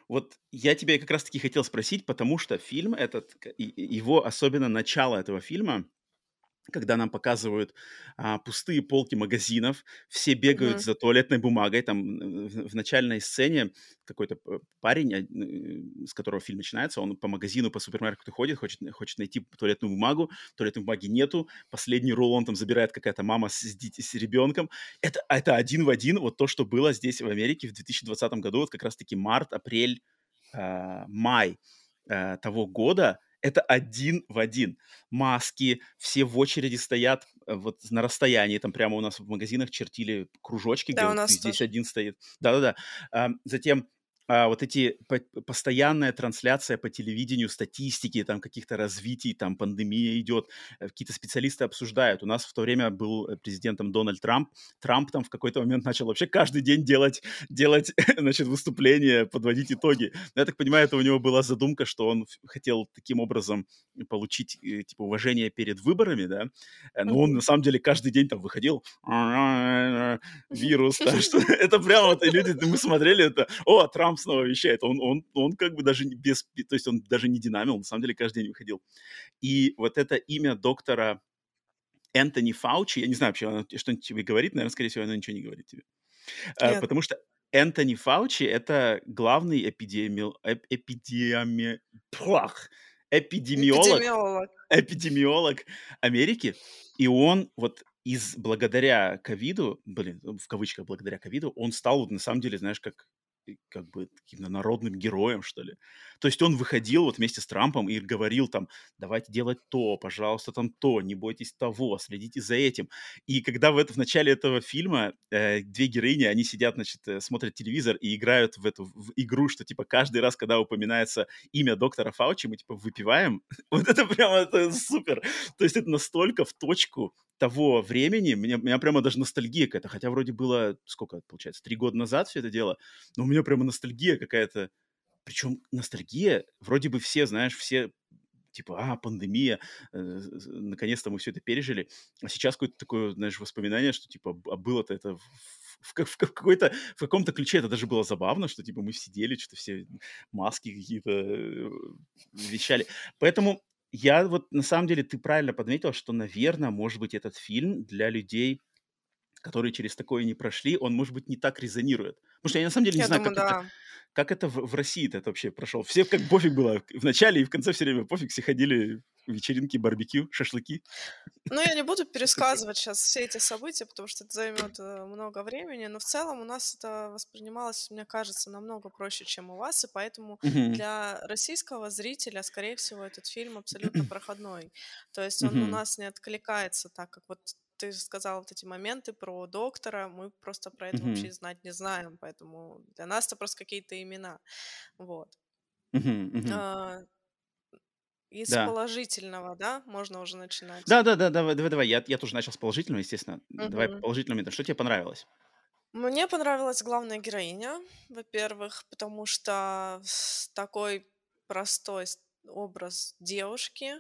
Вот я тебя как раз-таки хотел спросить, потому что фильм этот, его особенно начало этого фильма, когда нам показывают а, пустые полки магазинов, все бегают mm-hmm. за туалетной бумагой. Там в начальной сцене какой-то парень, с которого фильм начинается, он по магазину, по супермаркету ходит, хочет, хочет найти туалетную бумагу, туалетной бумаги нету, последний рулон там забирает какая-то мама с, с ребенком. Это, это один в один вот то, что было здесь в Америке в две тысячи двадцатом году, вот как раз-таки март, апрель, э, май э, того года. Это один в один. Маски, все в очереди стоят вот на расстоянии, там прямо у нас в магазинах чертили кружочки, да, где у нас здесь тоже один стоит. Да-да-да. А, затем а, вот эти по- постоянная трансляция по телевидению статистики, там каких-то развитий, там пандемия идет, какие-то специалисты обсуждают. У нас в то время был президентом Дональд Трамп. Трамп там в какой-то момент начал вообще каждый день делать, делать значит, выступления, подводить итоги. Я так понимаю, это у него была задумка, что он хотел таким образом получить типа уважение перед выборами, да? Но он на самом деле каждый день там выходил, вирус, это прямо вот люди, мы смотрели это, о, Трамп снова вещает, он, он, он как бы даже без, то есть он даже не динамил, на самом деле каждый день выходил. И вот это имя доктора Энтони Фаучи, я не знаю вообще, она что-нибудь тебе говорит, наверное, скорее всего, она ничего не говорит тебе, а, потому что Энтони Фаучи — это главный эпидеми... эпидеми... Плах, эпидемиолог, эпидемиолог. эпидемиолог Америки, и он вот из благодаря ковиду, блин, в кавычках благодаря ковиду, он стал на самом деле, знаешь, как как бы таким народным героем, что ли. То есть он выходил вот вместе с Трампом и говорил там, давайте делать то, пожалуйста, там то, не бойтесь того, следите за этим. И когда в, это, в начале этого фильма э, две героини, они сидят, значит, э, смотрят телевизор и играют в эту в игру, что типа каждый раз, когда упоминается имя доктора Фаучи, мы типа выпиваем. Вот это прямо это супер. То есть это настолько в точку того времени, меня, меня прямо даже ностальгия какая-то, хотя вроде было, сколько, получается, три года назад все это дело, но у меня прямо ностальгия какая-то, причем ностальгия, вроде бы все, знаешь, все, типа, а, пандемия, э, наконец-то мы все это пережили, а сейчас какое-то такое, знаешь, воспоминание, что, типа, а было-то это в, в, в, в какой-то, в каком-то ключе это даже было забавно, что, типа, мы сидели, что-то все маски какие-то вещали, поэтому... Я вот, на самом деле, ты правильно подметил, что, наверное, может быть, этот фильм для людей, которые через такое не прошли, он, может быть, не так резонирует. Потому что я, на самом деле, не я знаю, думаю, как, да. это, как это в, в России-то это вообще прошло. Все как пофиг было. В начале и в конце все время пофиг, все ходили вечеринки, барбекю, шашлыки. Ну, я не буду пересказывать сейчас все эти события, потому что это займет много времени, но в целом у нас это воспринималось, мне кажется, намного проще, чем у вас, и поэтому mm-hmm. для российского зрителя, скорее всего, этот фильм абсолютно проходной. То есть он mm-hmm. у нас не откликается так, как вот ты сказал вот эти моменты про доктора, мы просто про это mm-hmm. вообще знать не знаем, поэтому для нас это просто какие-то имена. Вот. Mm-hmm. Mm-hmm. А- Из да. положительного, да? Можно уже начинать. Да-да-да, давай, давай. Я, я тоже начал с положительного, естественно. Uh-huh. Давай положительным. Что тебе понравилось? Мне понравилась главная героиня, во-первых, потому что такой простой образ девушки,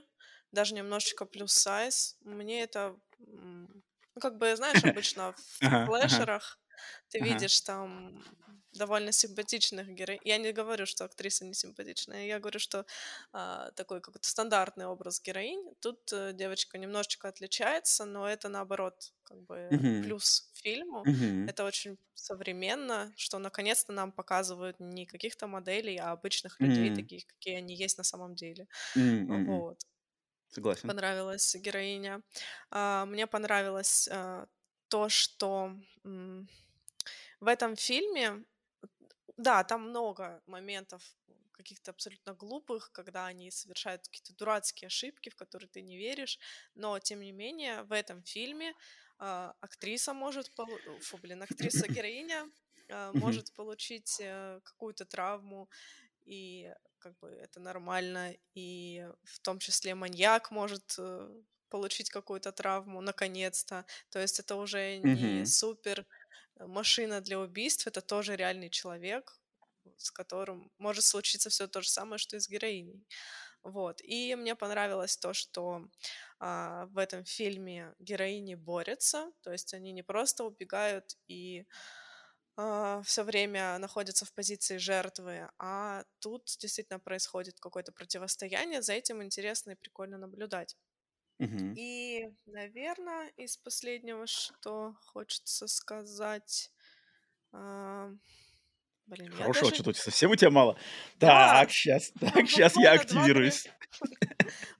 даже немножечко плюс-сайз, мне это... Ну, как бы, знаешь, обычно в флешерах ты видишь там... довольно симпатичных героинь. Я не говорю, что актриса не симпатичная, я говорю, что а, такой какой-то стандартный образ героинь. Тут а, девочка немножечко отличается, но это наоборот, как бы mm-hmm. плюс фильму. Mm-hmm. Это очень современно, что наконец-то нам показывают не каких-то моделей, а обычных mm-hmm. людей, таких, какие они есть на самом деле. Mm-hmm. Вот. Согласен. Понравилась героиня. А, мне понравилось а, то, что м- в этом фильме да, там много моментов каких-то абсолютно глупых, когда они совершают какие-то дурацкие ошибки, в которые ты не веришь, но, тем не менее, в этом фильме э, актриса может... Пол... Фу, блин, актриса-героиня э, может получить э, какую-то травму, и как бы это нормально, и в том числе маньяк может... Э, получить какую-то травму, наконец-то. То есть это уже не mm-hmm. супер машина для убийств, это тоже реальный человек, с которым может случиться все то же самое, что и с героиней. Вот. И мне понравилось то, что а, в этом фильме героини борются, то есть они не просто убегают и а, все время находятся в позиции жертвы, а тут действительно происходит какое-то противостояние, за этим интересно и прикольно наблюдать. Угу. И, наверное, из последнего, что хочется сказать... Э, блин, хорошего даже... что-то совсем у тебя мало. Да. Так, сейчас, так, сейчас я активируюсь.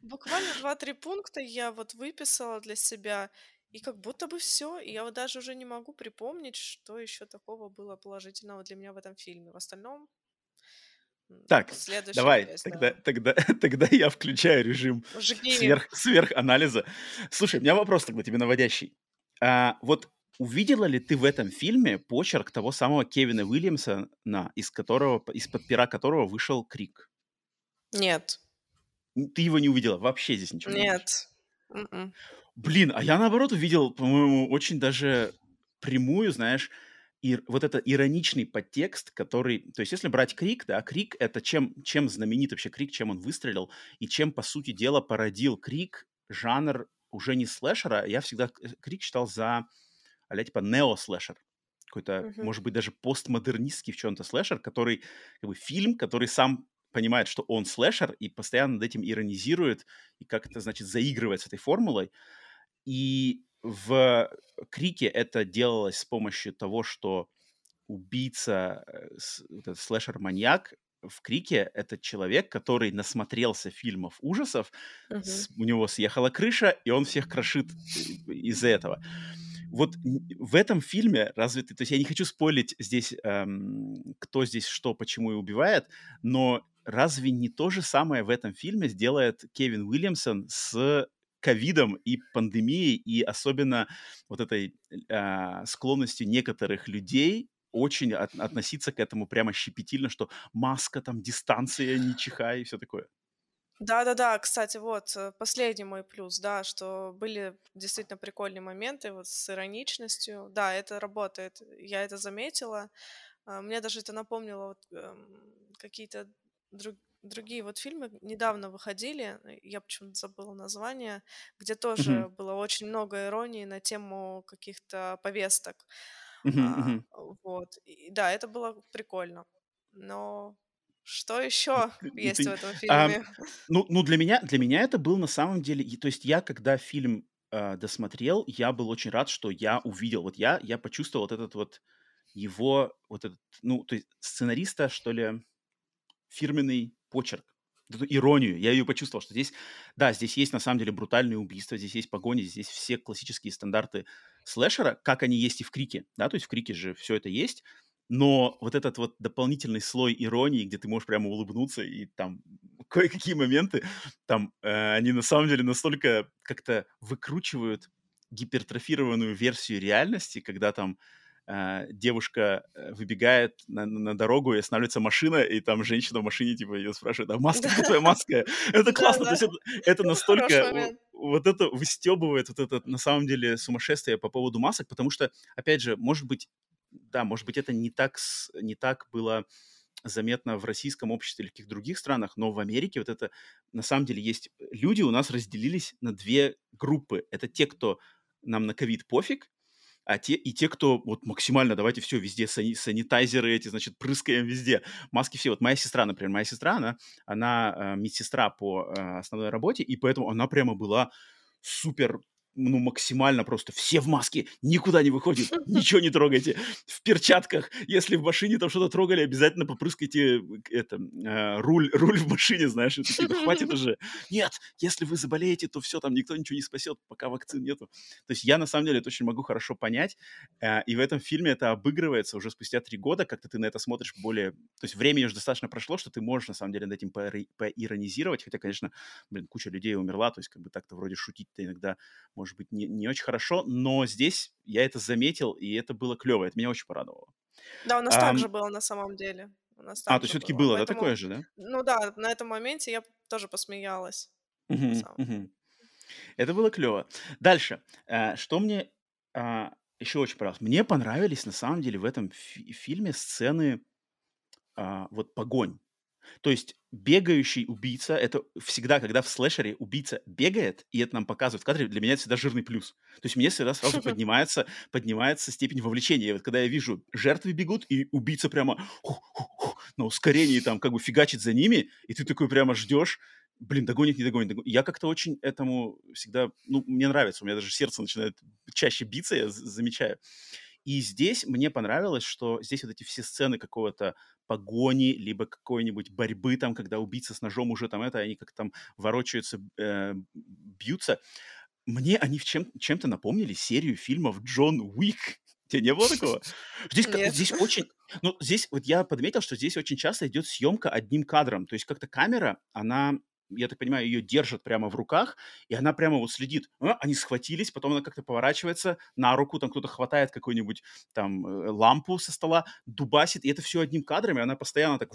Буквально два-три пункта я вот выписала для себя, и как будто бы все. И я вот даже уже не могу припомнить, что еще такого было положительного для меня в этом фильме. В остальном... Так, следующий давай, тест, тогда, да. тогда, тогда я включаю режим сверх, сверханализа. Слушай, у меня вопрос тогда тебе наводящий. А, вот увидела ли ты в этом фильме почерк того самого Кевина Уильямсона, из которого, из-под пера которого вышел «Крик»? Нет. Ты его не увидела? Вообще здесь ничего не Нет. Нет. Блин, а я, наоборот, увидел, по-моему, очень даже прямую, знаешь... И вот это ироничный подтекст, который... То есть если брать «Крик», да, «Крик» — это чем, чем знаменит вообще «Крик», чем он выстрелил, и чем, по сути дела, породил «Крик» жанр уже не слэшера. Я всегда «Крик» считал за, а-ля, типа, нео-слэшер. Какой-то, угу. может быть, даже постмодернистский в чем-то слэшер, который, как бы, фильм, который сам понимает, что он слэшер, и постоянно над этим иронизирует, и как-то, значит, заигрывает с этой формулой. И... В «Крике» это делалось с помощью того, что убийца, слэшер-маньяк, в «Крике» это человек, который насмотрелся фильмов ужасов, uh-huh. с, у него съехала крыша, и он всех крошит из-за этого. Вот в этом фильме развитый... То есть я не хочу спойлить здесь, эм, кто здесь что, почему и убивает, но разве не то же самое в этом фильме сделает Кевин Уильямсон с... ковидом и пандемией, и особенно вот этой э, склонностью некоторых людей очень от, относиться к этому прямо щепетильно, что маска, там, дистанция, не чихай и все такое. Да-да-да, кстати, вот, последний мой плюс, да, что были действительно прикольные моменты вот с ироничностью. Да, это работает, я это заметила. Мне даже это напомнило вот, э, какие-то другие... Другие вот фильмы недавно выходили, я почему-то забыла название, где тоже mm-hmm. было очень много иронии на тему каких-то повесток. Mm-hmm. А, вот. И, да, это было прикольно. Но что еще есть в этом фильме? А, ну, ну для, меня, для меня это был на самом деле... То есть я, когда фильм э, досмотрел, я был очень рад, что я увидел. Вот я, я почувствовал вот этот вот его... вот этот, ну, то есть сценариста, что ли, фирменный... почерк, эту иронию. Я ее почувствовал, что здесь, да, здесь есть на самом деле брутальные убийства, здесь есть погони, здесь все классические стандарты слэшера, как они есть и в «Крике», да, то есть в «Крике» же все это есть, но вот этот вот дополнительный слой иронии, где ты можешь прямо улыбнуться, и там кое-какие моменты, там э, они на самом деле настолько как-то выкручивают гипертрофированную версию реальности, когда там девушка выбегает на, на дорогу, и останавливается машина, и там женщина в машине, типа, ее спрашивает, а маска, да. твоя маска? Это классно, да, да. то есть это, это настолько, вот это выстебывает, вот это на самом деле сумасшествие по поводу масок, потому что, опять же, может быть, да, может быть, это не так, не так было заметно в российском обществе или в каких-то других странах, но в Америке вот это, на самом деле, есть люди у нас разделились на две группы. Это те, кто нам на ковид пофиг, а те, и те, кто вот максимально, давайте все везде, сани, санитайзеры эти, значит, прыскаем везде, маски все. Вот моя сестра, например, моя сестра, она, она э, медсестра по э, основной работе, и поэтому она прямо была супер, ну, максимально просто все в маске, никуда не выходит, ничего не трогайте, в перчатках, если в машине там что-то трогали, обязательно попрыскайте это, э, руль, руль в машине, знаешь, и такие, да хватит уже. Нет, если вы заболеете, то все, там никто ничего не спасет, пока вакцин нету. То есть я, на самом деле, это очень могу хорошо понять, э, и в этом фильме это обыгрывается уже спустя три года, как-то ты на это смотришь более... То есть времени уже достаточно прошло, что ты можешь, на самом деле, над этим поэри- поиронизировать, хотя, конечно, блин, куча людей умерла, то есть как бы так-то вроде шутить-то иногда... может быть, не, не очень хорошо, но здесь я это заметил, и это было клево, это меня очень порадовало. Да, у нас а, так же было на самом деле. У нас так а, то все-таки было, было да, такое же, да? Ну да, на этом моменте я тоже посмеялась. Угу, угу. Это было клево. Дальше. Что мне еще очень понравилось? Мне понравились, на самом деле, в этом фи- фильме сцены вот погонь. То есть бегающий убийца, это всегда, когда в слэшере убийца бегает, и это нам показывают в кадре, для меня это всегда жирный плюс. То есть мне всегда сразу поднимается, поднимается степень вовлечения. И вот когда я вижу, жертвы бегут, и убийца прямо на ускорении там как бы фигачит за ними, и ты такой прямо ждешь, блин, догонит, не догонит, догонит. Я как-то очень этому всегда, ну, мне нравится, у меня даже сердце начинает чаще биться, я замечаю. И здесь мне понравилось, что здесь вот эти все сцены какого-то погони, либо какой-нибудь борьбы там, когда убийца с ножом уже там это, они как-то там ворочаются, э, бьются. Мне они в чем- чем-то напомнили серию фильмов «Джон Уик». Тебе не было такого? Здесь, как, здесь очень... Ну, здесь вот я подметил, что здесь очень часто идет съемка одним кадром. То есть как-то камера, она... я так понимаю, ее держат прямо в руках, и она прямо вот следит. Они схватились, потом она как-то поворачивается на руку, там кто-то хватает какую-нибудь там лампу со стола, дубасит, и это все одним кадром, и она постоянно так...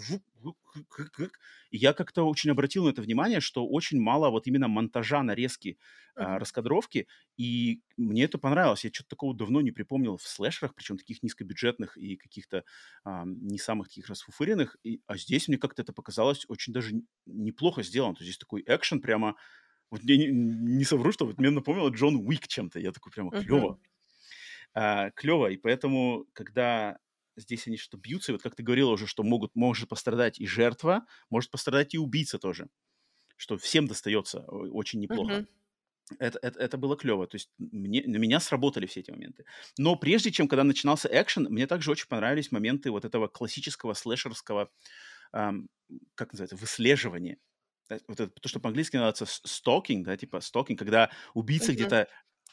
И я как-то очень обратил на это внимание, что очень мало вот именно монтажа, нарезки, mm-hmm. раскадровки, и мне это понравилось. Я что-то такого давно не припомнил в слэшерах, причем таких низкобюджетных и каких-то а, не самых таких расфуфыренных, и, а здесь мне как-то это показалось очень даже неплохо сделано. То есть здесь такой экшен прямо... Вот я не, не совру, что вот мне напомнило Джон Уик чем-то. Я такой прямо клево. Mm-hmm. А, клево, и поэтому, когда... Здесь они что-то бьются, и вот как ты говорила уже, что могут, может пострадать и жертва, может пострадать и убийца тоже, что всем достается очень неплохо. Mm-hmm. Это, это, это было клево, то есть мне, на меня сработали все эти моменты. Но прежде чем, когда начинался экшен, мне также очень понравились моменты вот этого классического слэшерского, эм, как называется, выслеживания. Вот это, то, что по-английски называется «стокинг», да, типа «стокинг», когда убийца mm-hmm. где-то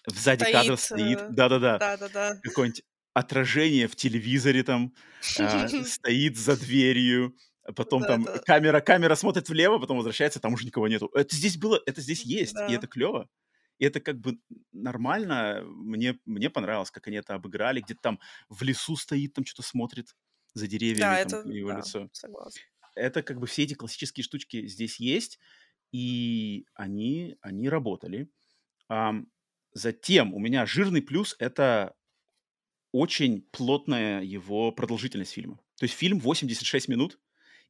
сзади стоит, кадра стоит. Э... Да-да-да. Да-да-да. Какой-нибудь... отражение в телевизоре там а, стоит за дверью, потом да, там да. камера, камера смотрит влево, потом возвращается, там уже никого нету. Это здесь было, это здесь есть, да. И это клево. И это как бы нормально. Мне, мне понравилось, как они это обыграли. Где-то там в лесу стоит, там что-то смотрит за деревьями, да, там, это, его да, лицо. Согласна. Это как бы все эти классические штучки здесь есть, и они, они работали. А, затем у меня жирный плюс — это очень плотная его продолжительность фильма. То есть фильм восемьдесят шесть минут,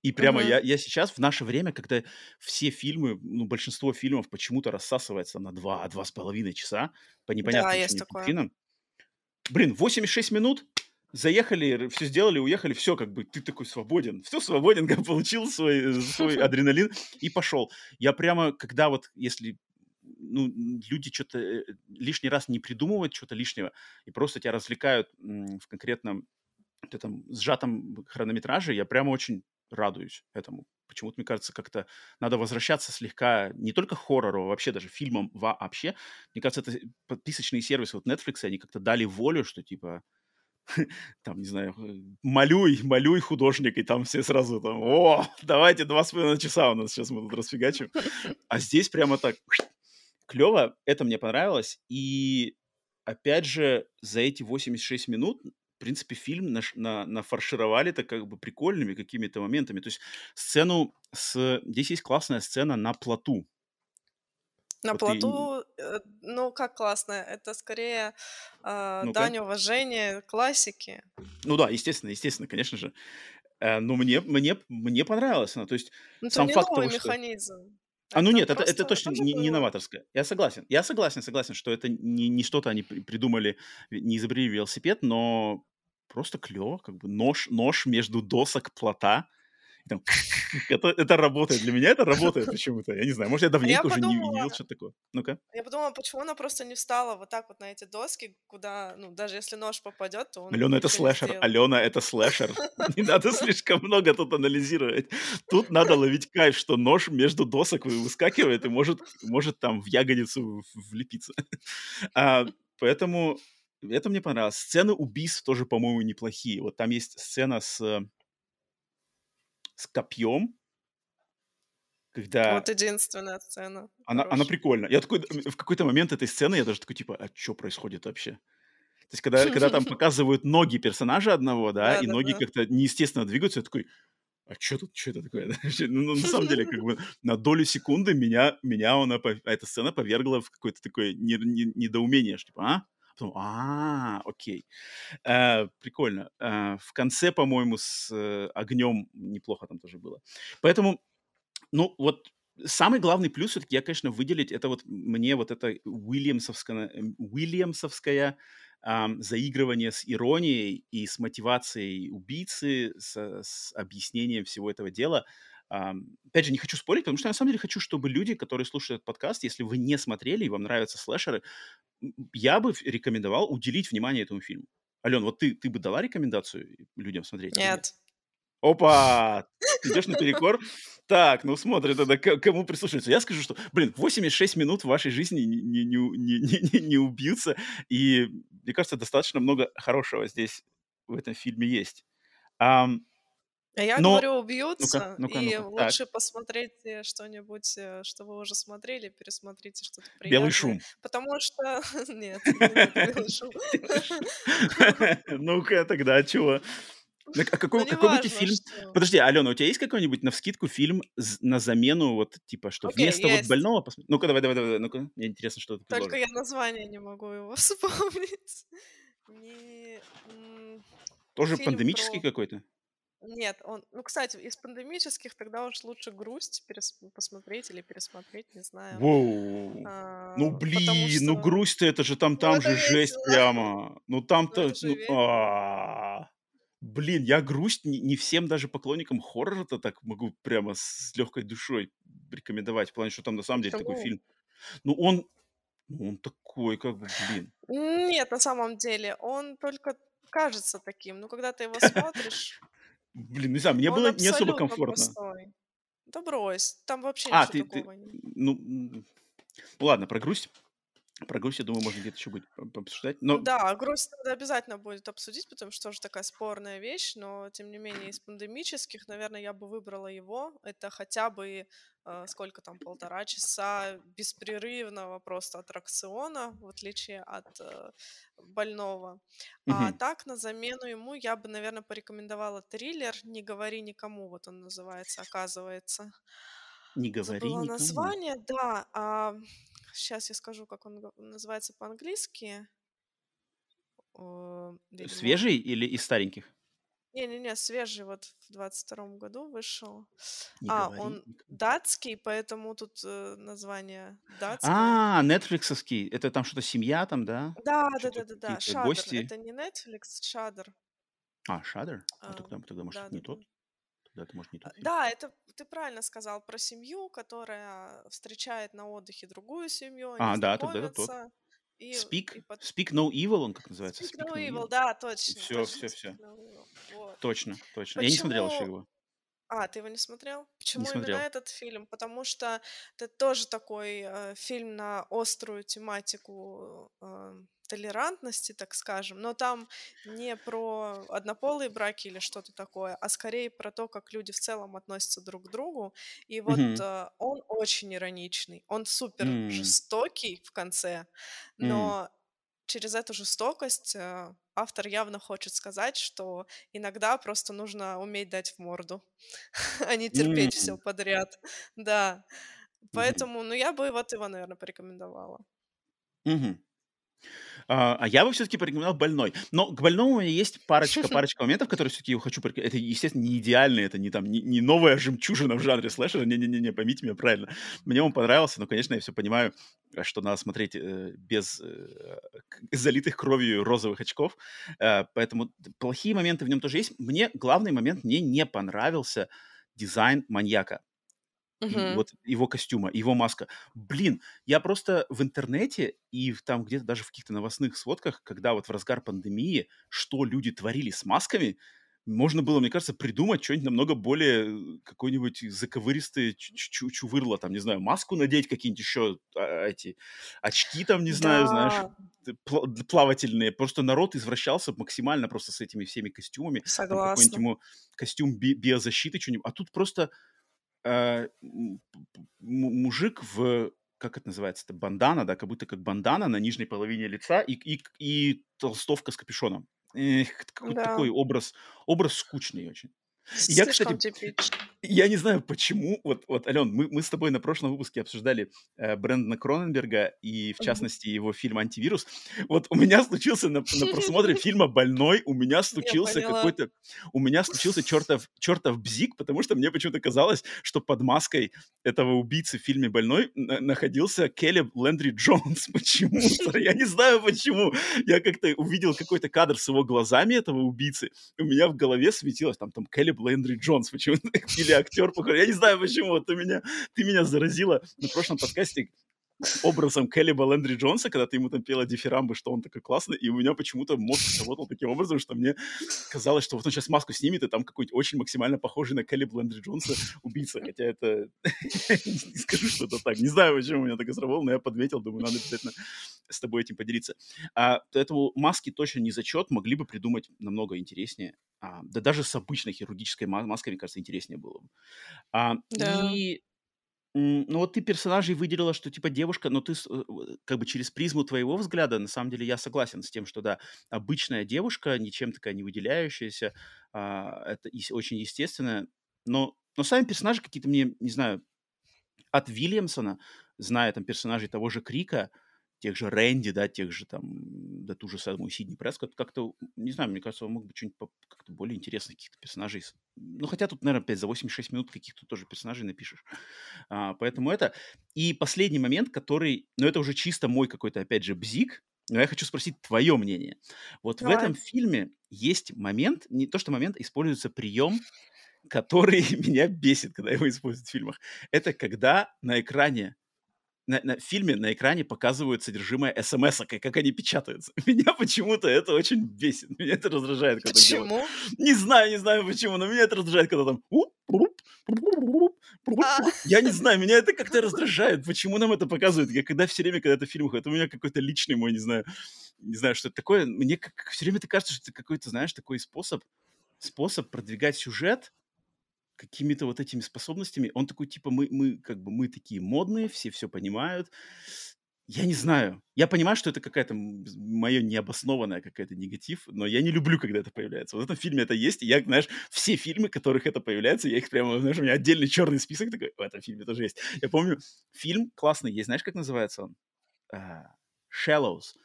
и прямо uh-huh. я, я сейчас, в наше время, когда все фильмы, ну, большинство фильмов почему-то рассасывается на два-два с половиной часа по непонятным причинам. Да, блин, восемьдесят шесть минут, заехали, все сделали, уехали, все, как бы, ты такой свободен. Все, свободен, как получил свой, свой адреналин и пошел. Я прямо, когда вот, если... ну, люди что-то лишний раз не придумывают что-то лишнего и просто тебя развлекают в конкретном вот этом сжатом хронометраже, я прямо очень радуюсь этому. Почему-то, мне кажется, как-то надо возвращаться слегка не только к хоррору, а вообще даже фильмам вообще. Мне кажется, это подписочные сервисы вот Netflix, они как-то дали волю, что типа... там, не знаю, малюй, малюй художник, и там все сразу там, о, давайте два с половиной часа у нас сейчас мы тут расфигачим. А здесь прямо так клево, это мне понравилось, и опять же, за эти восемьдесят шесть минут, в принципе, фильм наш, на, нафаршировали-то как бы прикольными какими-то моментами, то есть сцену с... Здесь есть классная сцена на плоту. На вот плоту, и... ну, как классно, это скорее э, дань уважения классики. Ну да, естественно, естественно, конечно же. Э, но мне, мне, мне понравилось она, то есть но сам факт того, что... механизм. А, ну это нет, это, это точно не, не новаторское. Я согласен, я согласен, согласен, что это не, не что-то они придумали, не изобрели велосипед, но просто клево, как бы нож, нож между досок плота. Там, это, это работает. Для меня это работает почему-то. Я не знаю, может, я давненько я уже подумала, не видел что-то такое. Ну-ка. Я подумала, почему она просто не встала вот так вот на эти доски, куда, ну, даже если нож попадет, то он... Алена, это слэшер. Алена, это слэшер. Не надо слишком много тут анализировать. Тут надо ловить кайф, что нож между досок выскакивает и может, может там в ягодицу влепиться. А, поэтому это мне понравилось. Сцены убийств тоже, по-моему, неплохие. Вот там есть сцена с... с копьем, когда... Вот единственная сцена. Она, она прикольна. Я такой, в какой-то момент этой сцены я даже такой, типа, а что происходит вообще? То есть, когда, когда там показывают ноги персонажа одного, да, да и да, ноги да. как-то неестественно двигаются, я такой, а что тут, что это такое? Ну, на самом деле, как бы на долю секунды меня, меня она, эта сцена повергла в какое-то такое не, не, недоумение, что, типа, а? Потом, а, окей. Э, прикольно. Э, в конце, по-моему, с э, огнем неплохо там тоже было. Поэтому, ну, вот самый главный плюс все-таки я, конечно, выделить, это вот мне вот это уильямсовское, уильямсовское э, заигрывание с иронией и с мотивацией убийцы, с, с объяснением всего этого дела. Опять же, не хочу спорить, потому что я на самом деле хочу, чтобы люди, которые слушают этот подкаст, если вы не смотрели и вам нравятся слэшеры, я бы рекомендовал уделить внимание этому фильму. Ален, вот ты, ты бы дала рекомендацию людям смотреть? Нет. Опа! Идешь наперекор? Так, ну смотри, тогда к- кому прислушиваться? Я скажу, что, блин, восемьдесят шесть минут вашей жизни не, не, не, не, не убьются, и, мне кажется, достаточно много хорошего здесь в этом фильме есть. А, а я но... говорю, убьются, ну-ка, ну-ка, и ну-ка. лучше так. посмотрите что-нибудь, что вы уже смотрели, пересмотрите что-то приятное. Белый шум. Потому что... Нет, Белый шум. Ну-ка, тогда чего? А какой, какой важно, фильм... что... Подожди, Алена, у тебя есть какой-нибудь навскидку фильм на замену, вот, типа, что okay, вместо есть. Вот больного... Пос... Ну-ка, давай, давай, давай, ну-ка, мне интересно, что ты предложишь. Только я название не могу его вспомнить. Не... Тоже фильм пандемический про... какой-то? Нет, он... Ну, кстати, из пандемических тогда уж лучше грусть перес... посмотреть или пересмотреть, не знаю. Воу! А, ну, блин, что... ну, грусть-то это же там, там ну, же жесть весело. Прямо. Ну, там-то... Ну, ну, блин, я грусть не всем даже поклонникам хоррора-то так могу прямо с легкой душой рекомендовать, в плане, что там на самом деле Чего? такой фильм. Ну, он, он такой, как бы, блин. Нет, на самом деле, он только кажется таким, но когда ты его смотришь... Блин, не знаю, мне было не особо комфортно. Да брось, там вообще ничего такого нет. Ну, ладно, про грусть. Про грусть, я думаю, можно где-то еще будет обсуждать. Но... Да, грусть надо обязательно будет обсудить, потому что тоже такая спорная вещь, но, тем не менее, из пандемических, наверное, я бы выбрала его. Это хотя бы, э, сколько там, полтора часа беспрерывного просто аттракциона, в отличие от э, больного. Угу. А так, на замену ему я бы, наверное, порекомендовала триллер «Не говори никому», вот он называется, оказывается. «Не говори Забыла никому». Название, да, а... Сейчас я скажу, как он называется по-английски. Свежий или из стареньких? Не-не-не, свежий, вот в двадцать втором году вышел. Не а, говори. Он датский, поэтому тут э, название датское. А, нетфликсовский. Это там что-то семья там, да? Да-да-да-да-да. Шадер. Это не Netflix, Шадер. А, Шадер? А, а, тогда, тогда, может, да, не да, тот? Да. Да, это может, не тот фильм. Да, это ты правильно сказал про семью, которая встречает на отдыхе другую семью. А, да, тогда это тот. И, Speak, и под... Speak No Evil, он как называется? Speak, Speak No Evil, Evil, да, точно. Все, точно, все, все. No вот. Точно, точно. Почему... Я не смотрел еще его. А, ты его не смотрел? Почему не смотрел. Именно этот фильм? Потому что это тоже такой э, фильм на острую тематику э, толерантности, так скажем, но там не про однополые браки или что-то такое, а скорее про то, как люди в целом относятся друг к другу. И вот mm-hmm. э, он очень ироничный, он супер mm-hmm. жестокий в конце, но... Mm-hmm. Через эту жестокость э, автор явно хочет сказать, что иногда просто нужно уметь дать в морду, а не терпеть mm-hmm. все подряд. Да. Поэтому, mm-hmm. ну, я бы вот его, наверное, порекомендовала. Mm-hmm. А, а я бы все-таки порекомендовал «Больной». Но к «Больному» у меня есть парочка, парочка моментов, которые все-таки я хочу порекомендовать. Это, естественно, не идеально, это не, там, не, не новая жемчужина в жанре слэшера. Не-не-не, поймите меня правильно. Мне он понравился, но, конечно, я все понимаю, что надо смотреть э, без э, залитых кровью розовых очков. Э, поэтому плохие моменты в нем тоже есть. Мне главный момент, мне не понравился дизайн маньяка. Uh-huh. Вот его костюма, его маска. Блин, я просто в интернете и там где-то даже в каких-то новостных сводках, когда вот в разгар пандемии, что люди творили с масками, можно было, мне кажется, придумать что-нибудь намного более какой-нибудь заковыристый чувырло, там, не знаю, маску надеть, какие-нибудь еще эти очки там, не знаю, да. знаешь, плавательные. Просто народ извращался максимально просто с этими всеми костюмами. Согласна. Там какой-нибудь ему костюм би- биозащиты, что-нибудь. А тут просто... Uh, мужик в, как это называется, это бандана, да, как будто как бандана на нижней половине лица и, и, и толстовка с капюшоном. Эх, да. Такой образ, образ скучный очень. Я, кстати, типично. Я не знаю, почему, вот, вот Ален, мы, мы с тобой на прошлом выпуске обсуждали э, Брэндона Кроненберга и, в частности, его фильм «Антивирус». Вот у меня случился на, на просмотре фильма «Больной», у меня случился какой-то, у меня случился чертов, чертов бзик, потому что мне почему-то казалось, что под маской этого убийцы в фильме «Больной» на- находился Калеб Лэндри Джонс. Почему-то, я не знаю почему. Я как-то увидел какой-то кадр с его глазами этого убийцы, у меня в голове светилось там, там Калеб Лэндри Джонс, почему-то, или тебе актер похож. Я не знаю, почему. Ты меня, ты меня заразила на прошлом подкасте образом Калеба Лэндри Джонса, когда ты ему там пела дифирамбы, что он такой классный, и у меня почему-то мозг работал таким образом, что мне казалось, что вот он сейчас маску снимет, и там какой-то очень максимально похожий на Калеба Лэндри Джонса убийца, хотя это... Не скажу, что это так. Не знаю, почему у меня так сработало, но я подметил, думаю, надо обязательно с тобой этим поделиться. А, поэтому маски точно не зачет, могли бы придумать намного интереснее. А, да даже с обычной хирургической маской, мне кажется, интереснее было бы. А, да. И... Ну вот ты персонажей выделила, что типа девушка, но ты как бы через призму твоего взгляда, на самом деле я согласен с тем, что да, обычная девушка, ничем такая не выделяющаяся, а, это очень естественно, но, но сами персонажи какие-то мне, не знаю, от Уильямсона, зная там персонажей того же Крика, тех же Рэнди, да, тех же там, да ту же самую Сидни Прескотт, как-то, не знаю, мне кажется, мог бы что-нибудь по- как-то более интересных каких-то персонажей. Ну, хотя тут, наверное, опять за восемьдесят шесть минут каких-то тоже персонажей напишешь. А, поэтому это. И последний момент, который, ну, это уже чисто мой какой-то, опять же, бзик, но я хочу спросить твое мнение. Вот Давай. В этом фильме есть момент, не то что момент, используется прием, который меня бесит, когда его используют в фильмах. Это когда на экране На, на, в фильме на экране показывают содержимое смс-ок и как они печатаются. Меня почему-то это очень бесит. Меня это раздражает, когда почему? Делают. Не знаю, не знаю почему, но меня это раздражает, когда там... Я не знаю, меня это как-то раздражает. Почему нам это показывают? Я когда все время, когда это в фильмах, это у меня какой-то личный мой, не знаю, не знаю, что это такое. Мне как, все время это кажется, что это какой-то, знаешь, такой способ, способ продвигать сюжет какими-то вот этими способностями. Он такой, типа, мы, мы как бы, мы такие модные, все все понимают. Я не знаю. Я понимаю, что это какая-то моя необоснованная какая-то негатив, но я не люблю, когда это появляется. Вот в этом фильме это есть, и я, знаешь, все фильмы, в которых это появляется, я их прямо, знаешь, у меня отдельный черный список такой, в этом фильме тоже есть. Я помню, фильм классный есть, знаешь, как называется он? Uh, Shallows.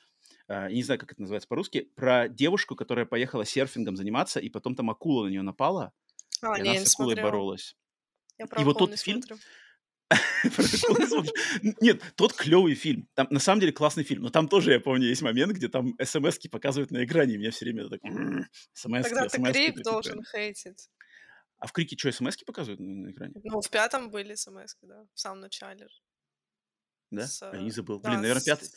Uh, я не знаю, как это называется по-русски. Про девушку, которая поехала серфингом заниматься, и потом там акула на нее напала. А, и не, она с акулой боролась. Я про акулу вот не фильм... смотрю. Нет, тот клевый фильм. Там, на самом деле, классный фильм. Но там тоже, я помню, есть момент, где там смс-ки показывают на экране. И меня все время так... смс-ки, Тогда ты Крик должен хейтить. А в Крике что, смс-ки показывают на экране? Ну, в пятом были смс-ки, да. В самом начале. Да? Я не забыл. Блин, наверное, пятый...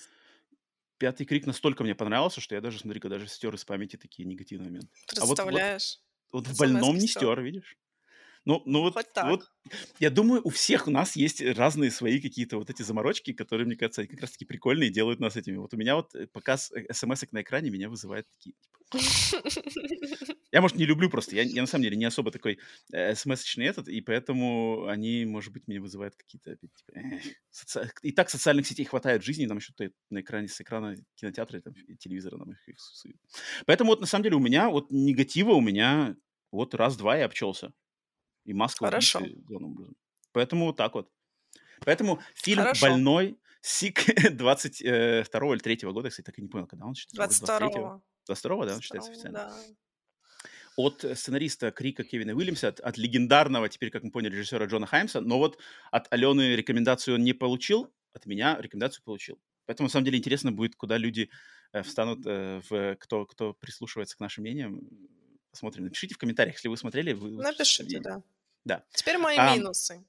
Пятый Крик настолько мне понравился, что я даже, смотри-ка, даже стер из памяти такие негативные моменты. Представляешь? Вот в «Больном» не стер, видишь? Ну, ну вот, вот, я думаю, у всех у нас есть разные свои какие-то вот эти заморочки, которые, мне кажется, как раз-таки прикольные, делают нас этими. Вот у меня вот показ смс-ок на экране меня вызывает такие... Я, может, не люблю просто. Я, я на самом деле не особо такой э, смс-очный этот, и поэтому они, может быть, меня вызывают какие-то... Типа, э, соци... И так социальных сетей хватает в жизни, там еще на экране, с экрана кинотеатра там, и телевизора нам их, их суют. Поэтому вот на самом деле у меня вот негатива у меня вот раз-два я обчелся. И маска... Хорошо. Убийцы, главным образом. Поэтому вот так вот. Поэтому фильм Хорошо. «Больной» Сик двадцать второго или третьего года, я, кстати, так и не понял, когда он считается. двадцать второго. двадцать второго, да, он считается официально. Да. От сценариста Крика Кевина Уильямса, от, от легендарного, теперь, как мы поняли, режиссера Джона Хайямса, но вот от Алены рекомендацию он не получил, от меня рекомендацию получил. Поэтому, на самом деле, интересно будет, куда люди э, встанут, э, в, кто, кто прислушивается к нашим мнениям. Посмотрим. Напишите в комментариях, если вы смотрели. Вы... Напишите, да. да. Теперь мои а, минусы.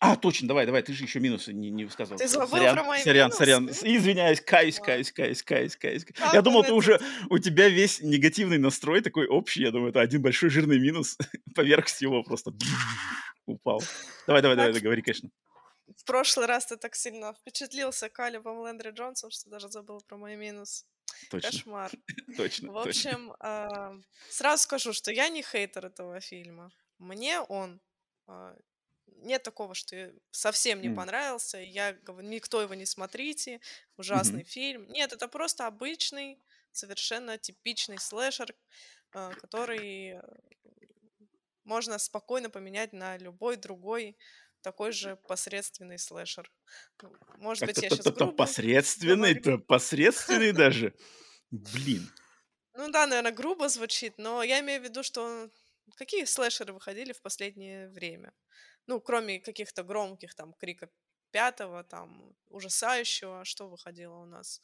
А, точно, давай, давай, ты же еще минусы не, не высказывал. Ты забыл сорян, про мои сорян, минусы. Сорян, сорян, извиняюсь, каюсь, каюсь, каюсь, каюсь, каюсь. А я думал, ты это... уже, у тебя весь негативный настрой такой общий, я думаю, это один большой жирный минус, поверх всего просто упал. Давай, давай, давай, договори, конечно. В прошлый раз ты так сильно впечатлился Калебом Лэндри Джонсом, что даже забыл про мои минусы. Точно. Кошмар. Точно. В общем, точно. Э, сразу скажу, что я не хейтер этого фильма. Мне он... Э, нет такого, что совсем не mm. понравился. Я говорю, никто его не смотрите. Ужасный mm-hmm. фильм. Нет, это просто обычный, совершенно типичный слэшер, э, который можно спокойно поменять на любой другой такой же посредственный слэшер. Может быть, я сейчас грубо... Посредственный-то, посредственный даже. Блин. Ну да, наверное, грубо звучит, но я имею в виду, что какие слэшеры выходили в последнее время? Ну, кроме каких-то громких, там, Крика пятого, там, ужасающего, что выходило у нас?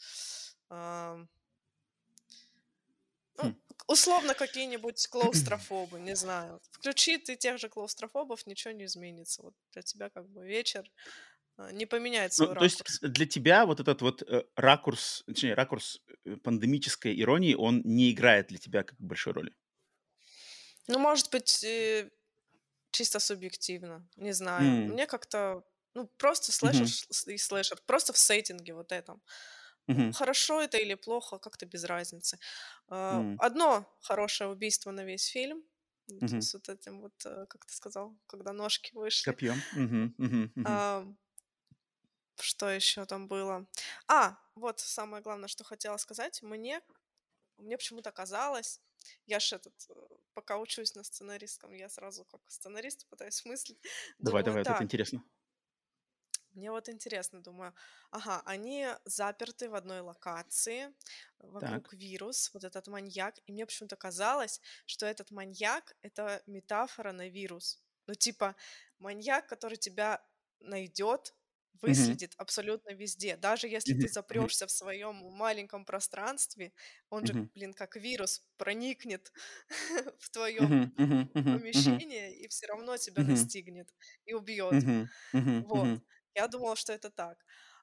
Ну, условно какие-нибудь клаустрофобы, не знаю. Включи ты тех же клаустрофобов, ничего не изменится. Вот для тебя как бы вечер не поменяет свой ну, ракурс. То есть для тебя вот этот вот ракурс, точнее, ракурс пандемической иронии, он не играет для тебя как большой роли? Ну, может быть, чисто субъективно, не знаю. Mm. Мне как-то, ну, просто слэшер mm-hmm. и слэшер, просто в сеттинге вот этом. Mm-hmm. Хорошо это или плохо, как-то без разницы. Mm-hmm. Одно хорошее убийство на весь фильм. Mm-hmm. С вот этим вот, как ты сказал, когда ножки вышли. Копьем. Mm-hmm. Mm-hmm. А, что еще там было? А, вот самое главное, что хотела сказать. Мне, мне почему-то казалось, я же этот, пока учусь на сценаристском, я сразу как сценарист пытаюсь мыслить. Давай, думаю, давай, так, это интересно. Мне вот интересно, думаю, ага, они заперты в одной локации, вокруг так. вирус, вот этот маньяк, и мне почему-то казалось, что этот маньяк — это метафора на вирус. Ну, типа, маньяк, который тебя найдет, выследит mm-hmm. абсолютно везде. Даже если mm-hmm. ты запрешься mm-hmm. в своем маленьком пространстве, он mm-hmm. же, блин, как вирус проникнет в твое mm-hmm. помещение mm-hmm. и все равно тебя mm-hmm. настигнет и убьет. Mm-hmm. Mm-hmm. Вот. Я думала, что это так.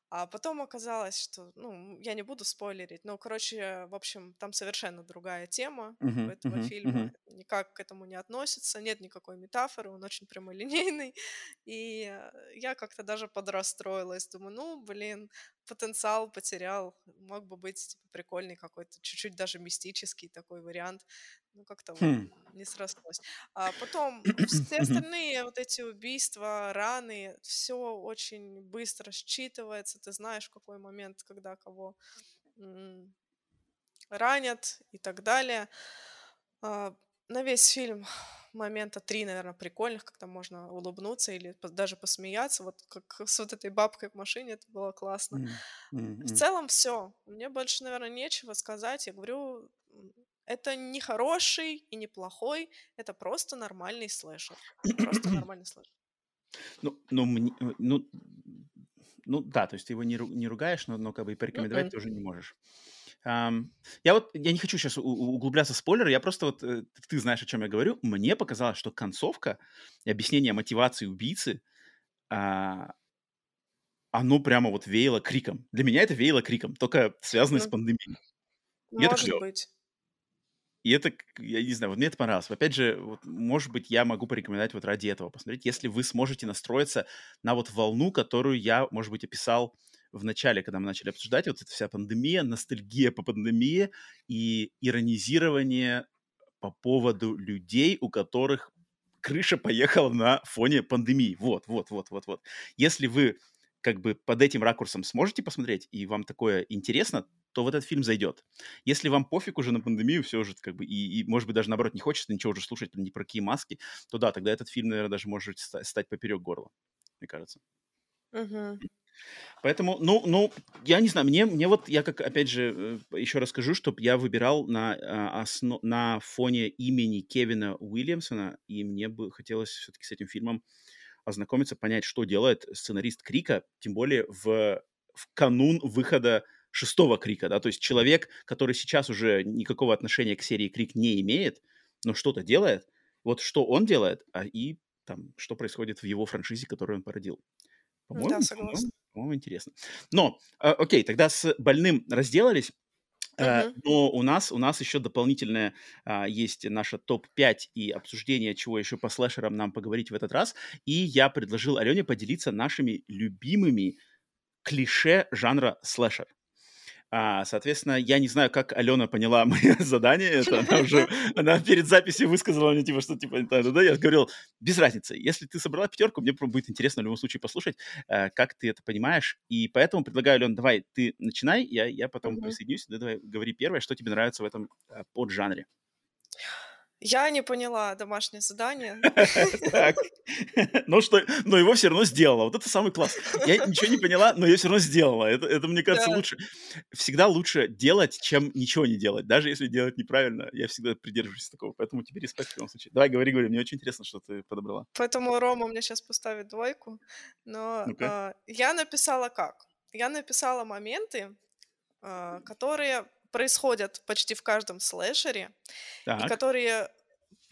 А потом оказалось, что, ну, я не буду спойлерить, но, короче, в общем, там совершенно другая тема uh-huh, у этого uh-huh, фильма, uh-huh. никак к этому не относится, нет никакой метафоры, он очень прямолинейный, и я как-то даже подрастроилась, думаю, ну, блин, потенциал потерял, мог бы быть типа, прикольный какой-то, чуть-чуть даже мистический такой вариант, ну, как-то хм. Вот не срослось. А потом все остальные вот эти убийства, раны, все очень быстро считывается, ты знаешь, в какой момент, когда кого м- ранят и так далее. А, на весь фильм момента три, наверное, прикольных, когда можно улыбнуться или даже посмеяться, вот как с вот этой бабкой в машине, это было классно. Mm-hmm. В целом все. Мне больше, наверное, нечего сказать. Я говорю, это не хороший и не плохой, это просто нормальный слэшер. Просто нормальный слэшер. Ну, ну, мне, ну, ну, да, то есть ты его не, не ругаешь, но, но как бы и порекомендовать mm-hmm. ты уже не можешь. Um, я вот, я не хочу сейчас у- углубляться в спойлеры, я просто вот, ты знаешь, о чем я говорю, мне показалось, что концовка и объяснение мотивации убийцы, а, оно прямо вот веяло криком. Для меня это веяло криком, только связанное mm-hmm. с пандемией. Может это быть. И это, я не знаю, вот мне это понравилось. Опять же, вот, может быть, я могу порекомендовать вот ради этого посмотреть, если вы сможете настроиться на вот волну, которую я, может быть, описал в начале, когда мы начали обсуждать, вот эта вся пандемия, ностальгия по пандемии и иронизирование по поводу людей, у которых крыша поехала на фоне пандемии. Вот, вот, вот, вот, вот. Если вы как бы под этим ракурсом сможете посмотреть, и вам такое интересно, то вот этот фильм зайдет. Если вам пофиг уже на пандемию, все уже как бы, и, и может быть, даже наоборот, не хочется ничего уже слушать, ни про какие маски, то да, тогда этот фильм, наверное, даже может стать поперек горла, мне кажется. Угу. Поэтому, ну, ну, я не знаю, мне, мне вот, я как, опять же, еще раз скажу, что я выбирал на, осно, на фоне имени Кевина Уильямсона, и мне бы хотелось все-таки с этим фильмом ознакомиться, понять, что делает сценарист Крика, тем более в, в канун выхода шестого Крика, да, то есть человек, который сейчас уже никакого отношения к серии Крик не имеет, но что-то делает, вот что он делает, а и там, что происходит в его франшизе, которую он породил. По-моему, да, согласна. По-моему, интересно. Но, э, окей, тогда с больным разделались, э, uh-huh. но у нас, у нас еще дополнительное э, есть наше топ пять и обсуждение, чего еще по слэшерам нам поговорить в этот раз. И я предложил Алене поделиться нашими любимыми клише жанра слэшер. А, соответственно, я не знаю, как Алена поняла мое задание. Это она уже она перед записью высказала мне, типа, что типа, да, я говорил, без разницы. Если ты собрала пятерку, мне будет интересно в любом случае послушать, как ты это понимаешь. И поэтому предлагаю, Алена, давай ты начинай, я, я потом угу. присоединюсь. Да, давай говори первое, что тебе нравится в этом поджанре. Я не поняла домашнее задание. Так. Ну что, но его все равно сделала. Вот это самый класс. Я ничего не поняла, но я все равно сделала. Это, это мне кажется, да. лучше. Всегда лучше делать, чем ничего не делать. Даже если делать неправильно, я всегда придерживаюсь такого. Поэтому тебе респект в любом случае. Давай, говори, говори. Мне очень интересно, что ты подобрала. Поэтому Рома мне сейчас поставит двойку. Но э, я написала как? Я написала моменты, э, которые происходят почти в каждом слэшере, так. и которые,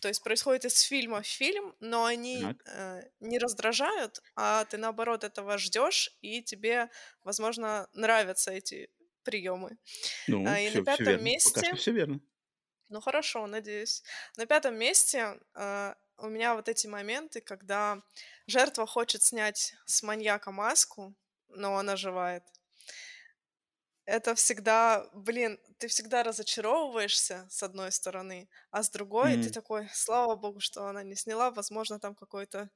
то есть, происходят из фильма в фильм, но они э, не раздражают, а ты, наоборот, этого ждешь, и тебе, возможно, нравятся эти приемы. Ну, а, и все, на пятом все верно. Месте... Пока что все верно. Ну, хорошо, надеюсь. На пятом месте... Э, у меня вот эти моменты, когда жертва хочет снять с маньяка маску, но он оживает. Это всегда, блин, ты всегда разочаровываешься, с одной стороны, а с другой mm-hmm. ты такой, слава богу, что она не сняла, возможно, там какой-то...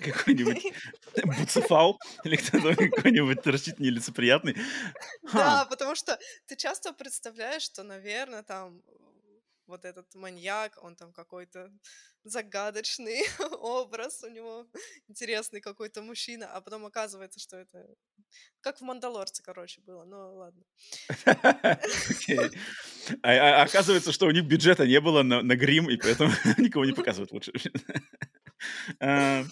Какой-нибудь буцефал или кто-то какой-нибудь растительный нелицеприятный. Да, потому что ты часто представляешь, что, наверное, там... вот этот маньяк, он там какой-то загадочный образ, у него интересный какой-то мужчина, а потом оказывается, что это... Как в «Мандалорце», короче, было, ну ладно. Okay. а, а, оказывается, что у них бюджета не было на, на грим, и поэтому никого не показывают лучше. uh...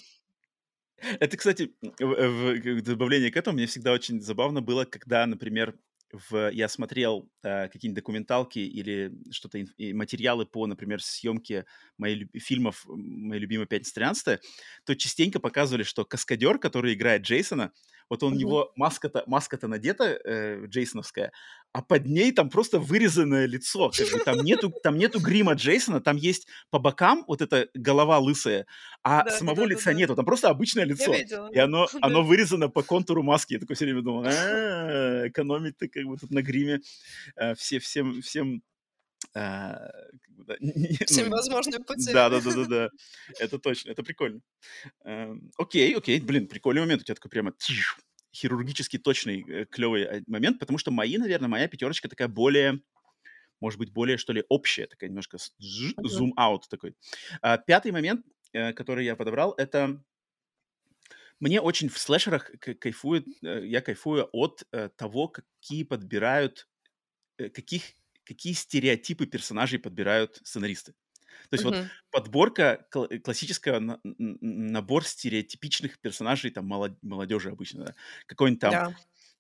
Это, кстати, в, в добавление к этому мне всегда очень забавно было, когда, например, В, я смотрел э, какие-нибудь документалки или что-то, материалы по, например, съемке моих фильмов, моей любимой «Пятница тринадцатое», то частенько показывали, что каскадер, который играет Джейсона, вот он, у mm-hmm. него маска-то, маска-то надета, э, джейсоновская, а под ней там просто вырезанное лицо. Как бы, там, нету, там нету грима Джейсона, там есть по бокам вот эта голова лысая, а да, самого да, лица да, нету, там просто обычное лицо. И оно, оно вырезано по контуру маски. Я такой все время думал, а-а-а, экономить-то как бы тут на гриме а, все, всем... всем а, как бы, да, не, всем ну, возможным путем. Да-да-да, это точно, это прикольно. А, окей, окей, блин, прикольный момент у тебя такой прямо... хирургически точный, клевый момент, потому что мои, наверное, моя пятерочка такая более, может быть, более, что ли, общая, такая немножко зум-аут такой. А, пятый момент, который я подобрал, это мне очень в слэшерах кайфует, я кайфую от того, какие подбирают, каких, какие стереотипы персонажей подбирают сценаристы. То есть uh-huh. вот подборка, классическая, набор стереотипичных персонажей, там, молодежи обычно, да? Какой-нибудь там yeah.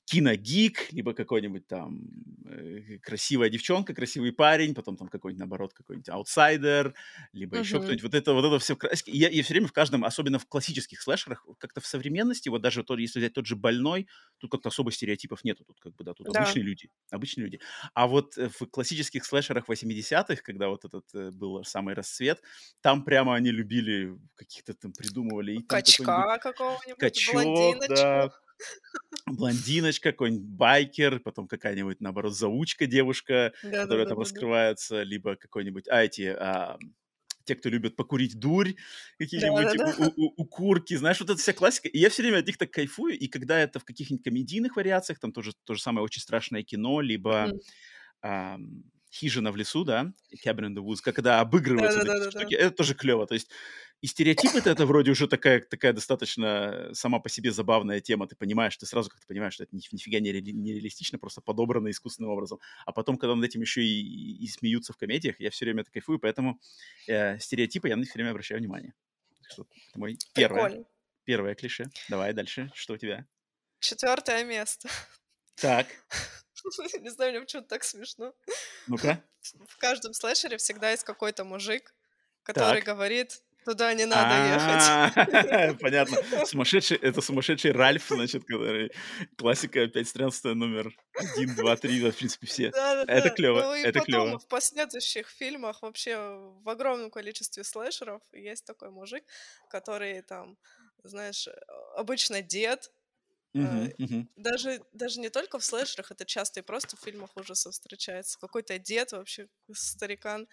киногик, либо какой-нибудь там красивая девчонка, красивый парень, потом там какой-нибудь, наоборот, какой-нибудь аутсайдер, либо uh-huh. еще кто-нибудь. Вот это, вот это все... Я, я все время в каждом, особенно в классических слэшерах, как-то в современности, вот даже тот, если взять тот же «Больной», тут как-то особо стереотипов нету, тут как бы, да, тут да. обычные люди, обычные люди. А вот в классических слэшерах восьмидесятых, когда вот этот был самый расцвет, там прямо они любили, каких-то там придумывали... И Качка там какого-нибудь, Качок, блондиночку. Да. Блондиночка, какой-нибудь байкер, потом какая-нибудь, наоборот, заучка девушка, да, которая да, там да, раскрывается, да. либо какой-нибудь, а эти, а, те, кто любят покурить дурь, какие-нибудь да, да, да. У, у, укурки, знаешь, вот эта вся классика. И я все время от них так кайфую, и когда это в каких-нибудь комедийных вариациях, там тоже то же самое «Очень страшное кино», либо mm. а, «Хижина в лесу», да, «Cabin in the Woods», когда обыгрываются да, да, да, штуки, да. это тоже клево, то есть... И стереотипы-то это вроде уже такая, такая достаточно сама по себе забавная тема. Ты понимаешь, ты сразу как-то понимаешь, что это нифига не реалистично, просто подобрано искусственным образом. А потом, когда над этим еще и, и, и смеются в комедиях, я все время это кайфую, поэтому э, стереотипы я на них все время обращаю внимание. Что, это мой первое, первое клише. Давай дальше. Что у тебя? Четвертое место. Так. Не знаю, мне почему-то так смешно. Ну-ка. В каждом слэшере всегда есть какой-то мужик, который говорит... Туда не надо ехать. Понятно. Сумасшедший, это сумасшедший Ральф, значит, который классика пятьсот тринадцать номер один, два, три, в принципе, все. Это клево. Ну и потом в последующих фильмах вообще в огромном количестве слэшеров есть такой мужик, который там, знаешь, обычно дед. Uh-huh, uh-huh. Даже, даже не только в слэшерах, это часто и просто в фильмах ужасов встречается. Какой-то дед вообще, старикан,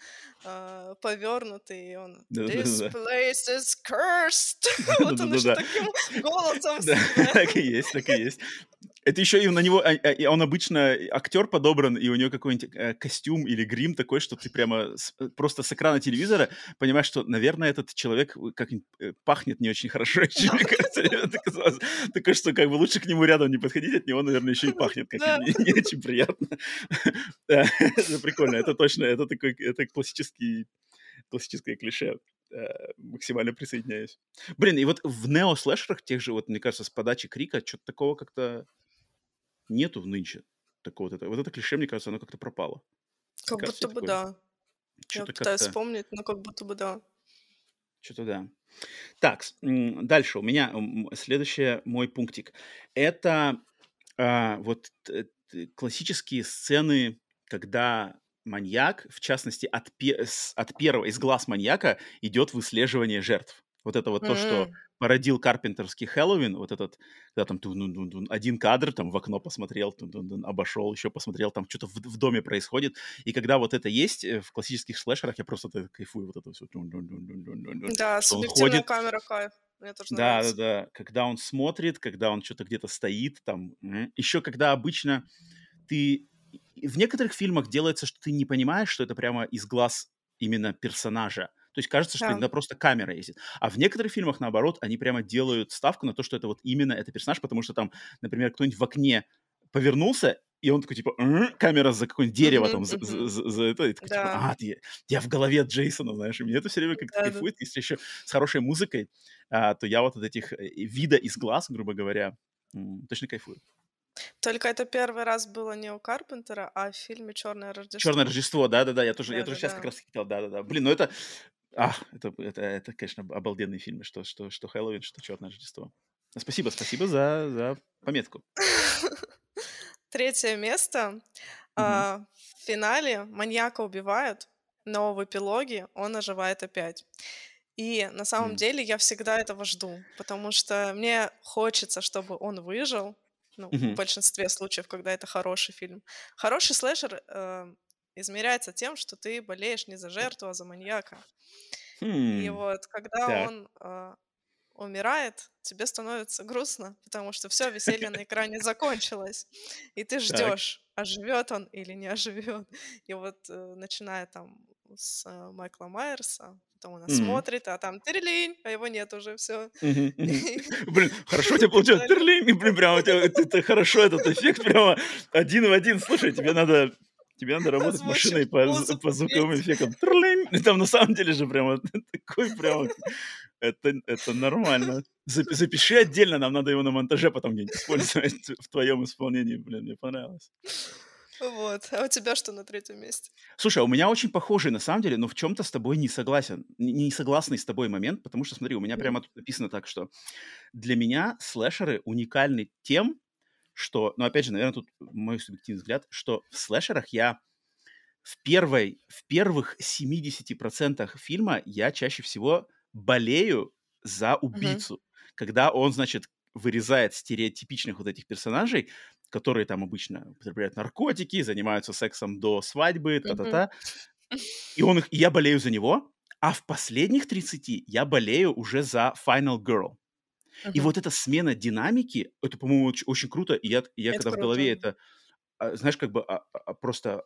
э, повернутый, и он «This place is cursed!» Вот он еще таким голосом всегда. Так и есть, так и есть. Это еще и на него, он обычно актер подобран, и у него какой-нибудь костюм или грим такой, что ты прямо с, просто с экрана телевизора понимаешь, что, наверное, этот человек как-нибудь пахнет не очень хорошо. Такое, что как бы лучше к нему рядом не подходить, от него, наверное, еще и пахнет как-то не очень приятно. Это прикольно, это точно, это такой, это классический, классическое клише. Максимально присоединяюсь. Блин, и вот в нео-слэшерах тех же, вот, мне кажется, с подачи Крика что-то такого как-то нету в нынче. Так вот это, вот это клише, мне кажется, оно как-то пропало. Как мне будто кажется, бы такое... да. Что-то Я пытаюсь как-то... вспомнить, но как будто бы да. Что-то да. Так, дальше у меня следующий мой пунктик. Это а, вот классические сцены, когда маньяк, в частности, от, пе- от первого, из глаз маньяка идет выслеживание жертв. Вот это вот mm-hmm. то, что породил карпентерский Хэллоуин, вот этот, когда там один кадр, там в окно посмотрел, обошел, еще посмотрел, там что-то в, в доме происходит. И когда вот это есть в классических слэшерах, я просто кайфую вот это все. Да, субъективная камера кайф. Мне тоже нравится. Да, да, да. Когда он смотрит, когда он что-то где-то стоит, там. Еще когда обычно ты... В некоторых фильмах делается, что ты не понимаешь, что это прямо из глаз именно персонажа. То есть кажется, что да. иногда просто камера ездит. А в некоторых фильмах, наоборот, они прямо делают ставку на то, что это вот именно это персонаж, потому что там, например, кто-нибудь в окне повернулся, и он такой, типа, м-м-м", камера за какое-нибудь дерево mm-hmm, там, mm-hmm. За, за, за это, и такой, да. типа, а, ты, я в голове от Джейсона, знаешь, и мне это все время как-то да, кайфует. Да. Если еще с хорошей музыкой, а, то я вот от этих вида из глаз, грубо говоря, м- точно кайфую. Только это первый раз было не у Карпентера, а в фильме «Черное Рождество». «Черное Рождество», да-да-да, я тоже, да, я тоже да, сейчас да. как раз хотел, да-да-да. Блин, ну это... Ах, это, это, это, конечно, обалденные фильмы, что, что, что Хэллоуин, что «Черное Рождество». Спасибо, спасибо за, за пометку. Третье место. Угу. А, в финале маньяка убивают, но в эпилоге он оживает опять. И на самом угу. деле я всегда этого жду, потому что мне хочется, чтобы он выжил, ну, угу. в большинстве случаев, когда это хороший фильм. Хороший слэшер... Э, измеряется тем, что ты болеешь не за жертву, а за маньяка. Hmm. И вот, когда yeah. он э, умирает, тебе становится грустно, потому что все веселье на экране закончилось. И ты ждешь, оживет он или не оживет. И вот, э, начиная там с э, Майкла Майерса, потом она mm-hmm. смотрит, а там терлинь, а его нет уже, все. Mm-hmm. Mm-hmm. Блин, хорошо у тебя получилось терлинь, и, блин, прямо у тебя это, хорошо этот эффект, прямо один в один. Слушай, тебе надо... Тебе надо работать Озвучим машиной по, по звуковым эффектам. Там на самом деле же прямо такой прямо... Это, это нормально. Запиши отдельно, нам надо его на монтаже потом где-нибудь использовать в твоем исполнении. Блин, мне понравилось. Вот. А у тебя что на третьем месте? Слушай, у меня очень похожий, на самом деле, но в чем-то с тобой не согласен. Не согласный с тобой момент, потому что, смотри, у меня прямо тут написано так, что для меня слэшеры уникальны тем, что, ну, опять же, наверное, тут мой субъективный взгляд, что в слэшерах я в, первой, в первых семьдесят процентов фильма я чаще всего болею за убийцу. Mm-hmm. Когда он, значит, вырезает стереотипичных вот этих персонажей, которые там обычно употребляют наркотики, занимаются сексом до свадьбы, та-та-та. Mm-hmm. И, он их, и я болею за него. А в последних тридцати я болею уже за Final Girl. Uh-huh. И вот эта смена динамики, это, по-моему, очень, очень круто. И я, я когда круто. в голове это, знаешь, как бы а, а, просто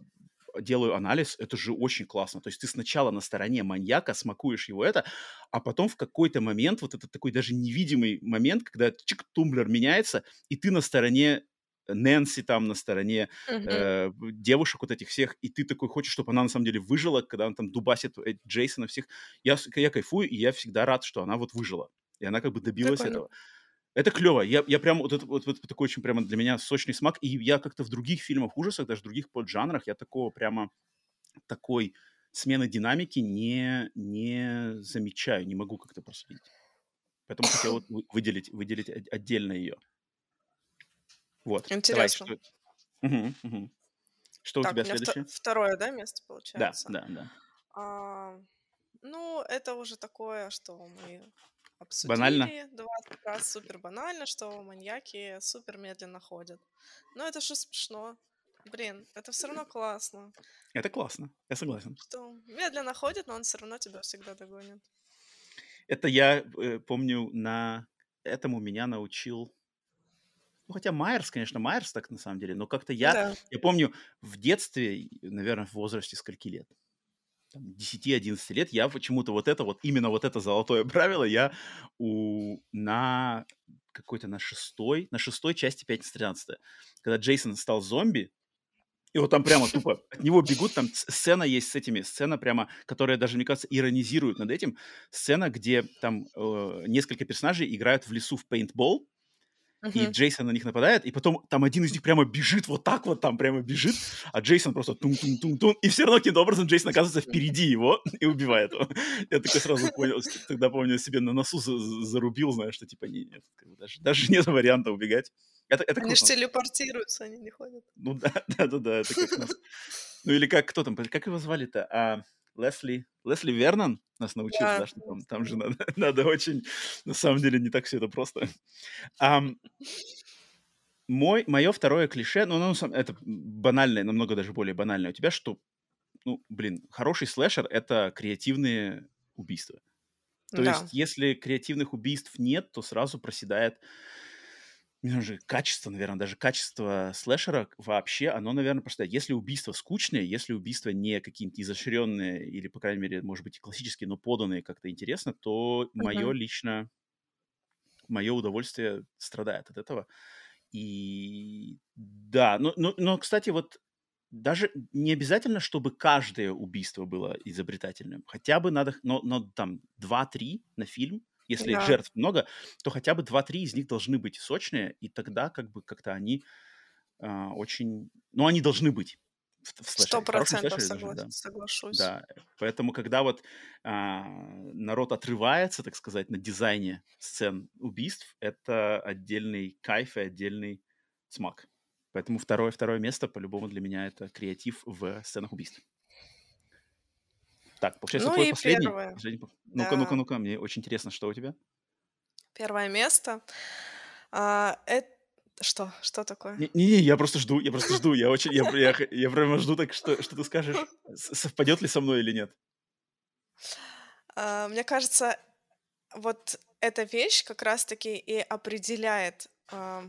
делаю анализ, это же очень классно. То есть ты сначала на стороне маньяка смакуешь его это, а потом в какой-то момент, вот этот такой даже невидимый момент, когда чик-тумблер меняется, и ты на стороне Нэнси там, на стороне uh-huh. э, девушек вот этих всех, и ты такой хочешь, чтобы она на самом деле выжила, когда она там дубасит Джейсона всех. Я, я кайфую, и я всегда рад, что она вот выжила. И она как бы добилась Прикольно. этого. Это клево. Я, я прям вот, это, вот, вот такой очень прямо для меня сочный смак. И я как-то в других фильмах ужасов, даже в других поджанрах, я такого прямо такой смены динамики не, не замечаю, не могу как-то проследить. Поэтому хотел вот выделить, выделить отдельно ее. Вот. Интересно. Давай, что угу, угу. что так, у тебя следующее? Вто- второе, да, место получается? Да, да, да. А, ну, это уже такое, что мы... Обсудили банально. двадцать раз, супер банально, что маньяки супер медленно ходят. Но это же смешно. Блин, это все равно классно. Это классно, я согласен. Что медленно ходит, но он все равно тебя всегда догонит. Это я э, помню, на этому меня научил... Ну, хотя Майерс, конечно, Майерс так на самом деле, но как-то я... Да. Я помню, в детстве, наверное, в возрасте скольки лет? десять-одиннадцать лет, я почему-то вот это вот, именно вот это золотое правило я у, на какой-то на шестой, на шестой части «Пятница тринадцатое», когда Джейсон стал зомби, и вот там прямо тупо от него бегут, там сцена есть с этими, сцена прямо, которая даже, мне кажется, иронизирует над этим, сцена, где там э, несколько персонажей играют в лесу в пейнтбол, Uh-huh. И Джейсон на них нападает, и потом там один из них прямо бежит, вот так вот там прямо бежит, а Джейсон просто тун-тун-тун-тун, и все равно каким-то образом Джейсон оказывается впереди его и убивает его. Я такой сразу понял, тогда, помню, себе на носу зарубил, знаешь, что типа нет, даже, даже нет варианта убегать. Это, это они же телепортируются, они не ходят. Ну да, да, да, да, это как нас... Ну или как, кто там, как его звали-то? А... Лесли, Лесли Вернон нас научил, да, да что там, там же надо, надо очень, на самом деле, не так все это просто. Um, мой, мое второе клише, ну, ну, это банальное, намного даже более банальное у тебя, что, ну, блин, хороший слэшер — это креативные убийства. То да. есть, если креативных убийств нет, то сразу проседает... Же, качество, наверное, даже качество слэшера вообще, оно, наверное, просто... Если убийства скучные, если убийства не какие-то изощренные или, по крайней мере, может быть, классические, но поданные как-то интересно, то uh-huh. мое лично... Мое удовольствие страдает от этого. И... Да, но, но, но, кстати, вот даже не обязательно, чтобы каждое убийство было изобретательным. Хотя бы надо... Но, но там два-три на фильм. Если да. жертв много, то хотя бы два-три из них должны быть сочные, и тогда как бы как-то они э, очень... Ну, они должны быть в, в слэшере. Сто процентов соглашусь. Да, поэтому когда вот э, народ отрывается, так сказать, на дизайне сцен убийств, это отдельный кайф и отдельный смак. Поэтому второе, второе место по-любому для меня это креатив в сценах убийств. Так, получается, ну твой последний. последний. Ну-ка, да. ну-ка, ну-ка, мне очень интересно, что у тебя? Первое место. А, это... Что? Что такое? Не-не-не, я просто жду, я просто жду. Я очень, я, я, я прямо жду, так что, что ты скажешь, совпадет ли со мной или нет? А, мне кажется, вот эта вещь как раз-таки и определяет а,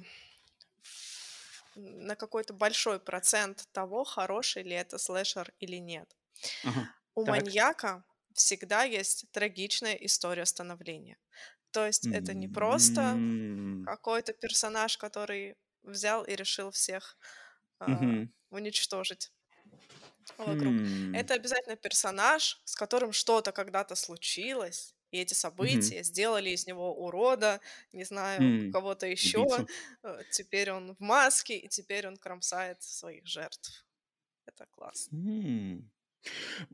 на какой-то большой процент того, хороший ли это слэшер или нет. Ага. У так. маньяка всегда есть трагичная история становления. То есть mm-hmm. это не просто какой-то персонаж, который взял и решил всех э, mm-hmm. уничтожить вокруг. Mm-hmm. Это обязательно персонаж, с которым что-то когда-то случилось, и эти события mm-hmm. сделали из него урода, не знаю, mm-hmm. кого-то еще. Убийца. Теперь он в маске, и теперь он кромсает своих жертв. Это классно. Mm-hmm.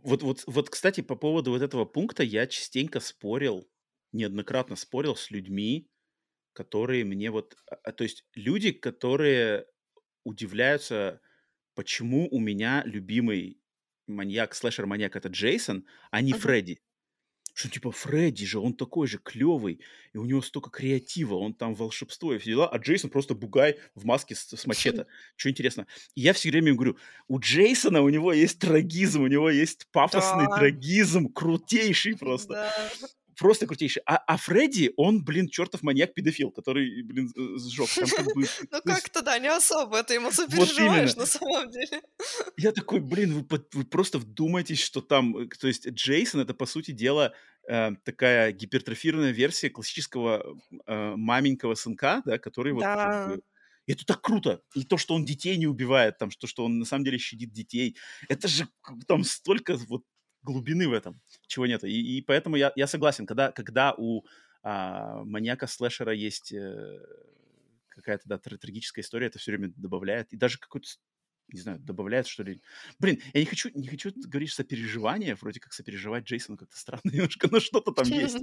Вот, вот, вот, кстати, по поводу вот этого пункта я частенько спорил, неоднократно спорил с людьми, которые мне вот... То есть люди, которые удивляются, почему у меня любимый маньяк, слэшер-маньяк — это Джейсон, а не ага. Фредди. Что типа Фредди же, он такой же клевый, и у него столько креатива, он там волшебство и все дела, а Джейсон просто бугай в маске с, с мачете. Что интересно. И я все время говорю, у Джейсона у него есть трагизм, у него есть пафосный да. трагизм, крутейший просто. Да. Просто крутейший. А, а Фредди, он, блин, чертов маньяк-педофил, который, блин, сжег. Ну как-то, да, не особо, ты ему сопереживаешь на самом деле. Я такой, блин, вы просто вдумайтесь, что там... То есть Джейсон — это, по сути дела, такая гипертрофированная версия классического маменького сынка, да, который вот... Это так круто. И то, что он детей не убивает, там, что он на самом деле щадит детей. Это же там столько вот... глубины в этом, чего нет. И, и поэтому я, я согласен, когда, когда у а, маньяка-слэшера есть э, какая-то да, трагическая история, это все время добавляет. И даже какой-то, не знаю, добавляет, что ли. Блин, я не хочу, не хочу говорить сопереживание, вроде как сопереживать Джейсону как-то странно немножко, но что-то там есть.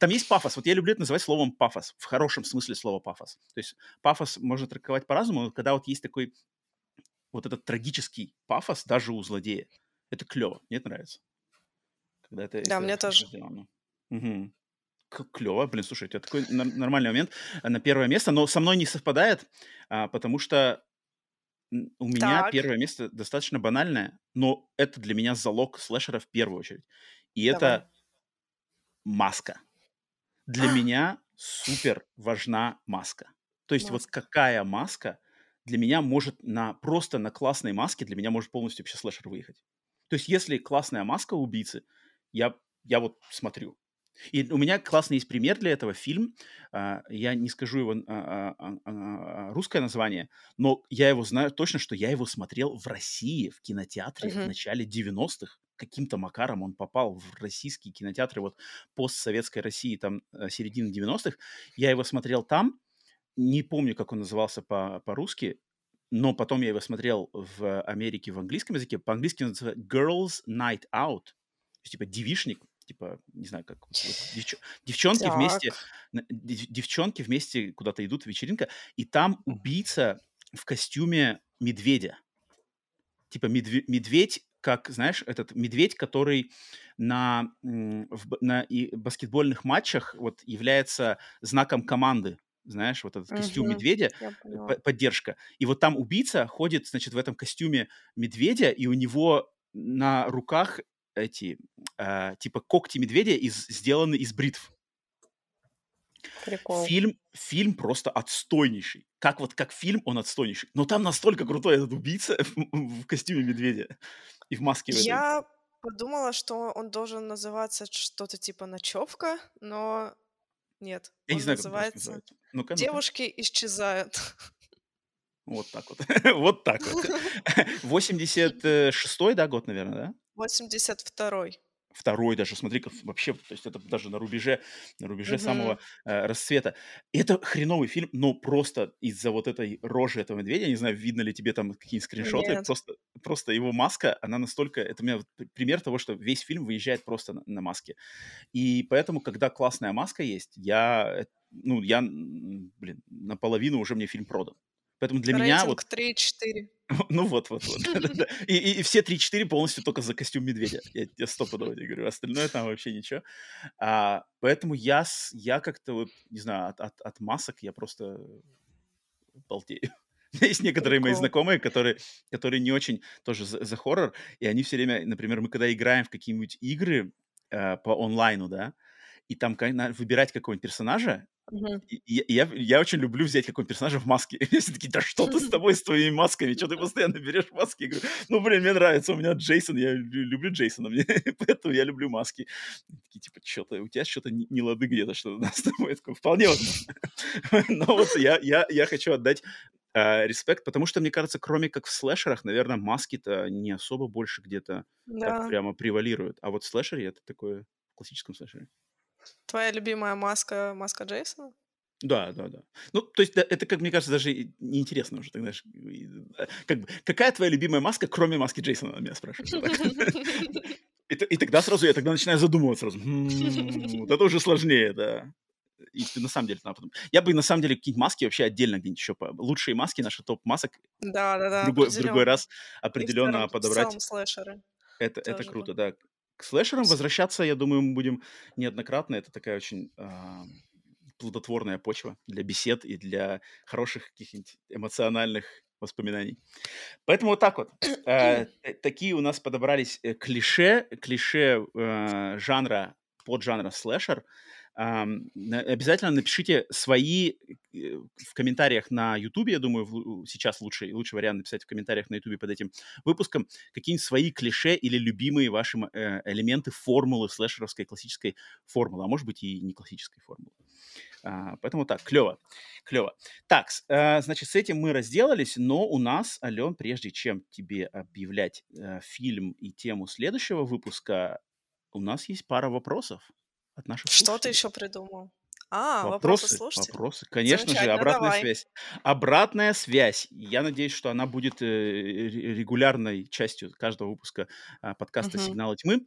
Там есть пафос. Вот я люблю это называть словом пафос, в хорошем смысле слова пафос. То есть пафос можно трактовать по-разному, но когда вот есть такой вот этот трагический пафос даже у злодея. Это клево, мне это нравится. Когда это, да, мне тоже. Угу. Клево, блин, слушай, у тебя такой нормальный момент на первое место, но со мной не совпадает, а, потому что у меня так. первое место достаточно банальное, но это для меня залог слэшера в первую очередь. И Давай. это маска. Для а. меня супер важна маска. То есть маска. вот какая маска для меня может на, просто на классной маске для меня может полностью вообще слэшер выехать. То есть, если классная маска убийцы, я, я вот смотрю. И у меня классный есть пример для этого, фильм. Я не скажу его русское название, но я его знаю точно, что я его смотрел в России, в кинотеатре mm-hmm. в начале девяностых. Каким-то макаром он попал в российские кинотеатры, вот постсоветской России, там, середины девяностых. Я его смотрел там. не помню, как он назывался по- по-русски, но потом я его смотрел в Америке в английском языке. По-английски он называется Girls Night Out. То есть, типа, девичник. Типа, не знаю, как... Девч... Девчонки так. вместе... Девчонки вместе куда-то идут, вечеринка. И там убийца в костюме медведя. Типа, медве... медведь, как, знаешь, этот медведь, который на, на баскетбольных матчах вот, является знаком команды. Знаешь, вот этот угу. костюм медведя, поддержка. И вот там убийца ходит, значит, в этом костюме медведя, и у него на руках эти, э, типа, когти медведя из, сделаны из бритв. Прикол. Фильм, фильм просто отстойнейший. Как вот, как фильм, он отстойнейший. Но там настолько крутой этот убийца в костюме медведя и в маске. Я в подумала, что он должен называться что-то типа «Ночевка», но... Нет, я он не знаю, называется, как называется. Ну-ка, «Девушки ну-ка. исчезают». Вот так вот. Вот так вот. восемьдесят шестой, да, год, наверное, да? восемьдесят второй. Второй даже, смотри, как вообще, то есть это даже на рубеже, на рубеже угу. самого э, расцвета. Это хреновый фильм, но просто из-за вот этой рожи этого медведя, не знаю, видно ли тебе там какие-нибудь скриншоты, просто, просто его маска, она настолько, это у меня пример того, что весь фильм выезжает просто на, на маске. И поэтому, когда классная маска есть, я, ну, я, блин, наполовину уже мне фильм продан. Поэтому для рейтинг меня вот... три четыре. Ну вот-вот-вот. И, и, и все три-четыре полностью только за костюм медведя. Я, я стопудово тебе говорю. Остальное там вообще ничего. А, поэтому я, я как-то, вот, не знаю, от, от, от масок я просто болтею. Есть некоторые Прикол. мои знакомые, которые, которые не очень тоже за, за хоррор, и они все время, например, мы когда играем в какие-нибудь игры э, по онлайну, да, и там надо выбирать какого-нибудь персонажа, Uh-huh. Я, я, я очень люблю взять какого-нибудь персонажа в маске. И все такие, да что ты с тобой, с твоими масками? Что ты постоянно берешь маски? Я говорю, ну, блин, мне нравится, у меня Джейсон, я люблю Джейсона, мне, поэтому я люблю маски. Такие, типа, что-то, у тебя что-то не, не лады где-то, что-то у нас с тобой. Такое, вполне возможно. Но вот я, я, я хочу отдать э, респект, потому что, мне кажется, кроме как в слэшерах, наверное, маски-то не особо больше где-то да. так прямо превалируют. А вот в слэшере это такое, в классическом слэшере. Твоя любимая маска, маска Джейсона? Да, да, да. Ну, то есть да, это, как мне кажется, даже неинтересно уже. Тогда, как бы, какая твоя любимая маска, кроме маски Джейсона, она меня спрашивает. И тогда сразу я тогда начинаю задумываться. Вот это уже сложнее, да. И на самом деле, я бы на самом деле какие-нибудь маски вообще отдельно где-нибудь еще... Лучшие маски, наши топ-масок в другой раз определенно подобрать. Это круто, да. К слэшерам возвращаться, я думаю, мы будем неоднократно. Это такая очень э, плодотворная почва для бесед и для хороших каких-нибудь эмоциональных воспоминаний. Поэтому вот так вот. Э, такие у нас подобрались клише, клише э, жанра, поджанра слэшер. Э, обязательно напишите свои в комментариях на Ютубе. Я думаю, сейчас лучший, лучший вариант написать в комментариях на Ютубе под этим выпуском какие-нибудь свои клише или любимые ваши элементы формулы слэшеровской классической формулы, а может быть и не классической формулы. А, поэтому так, клево, клево. Так, а, значит, с этим мы разделались, но у нас, Ален, прежде чем тебе объявлять а, фильм и тему следующего выпуска, у нас есть пара вопросов от наших слушателей. Что ты еще придумал? А, вопросы, вопросы слушайте. Вопросы, конечно же, обратная давай. связь. Обратная связь. Я надеюсь, что она будет регулярной частью каждого выпуска подкаста угу. «Сигналы тьмы»,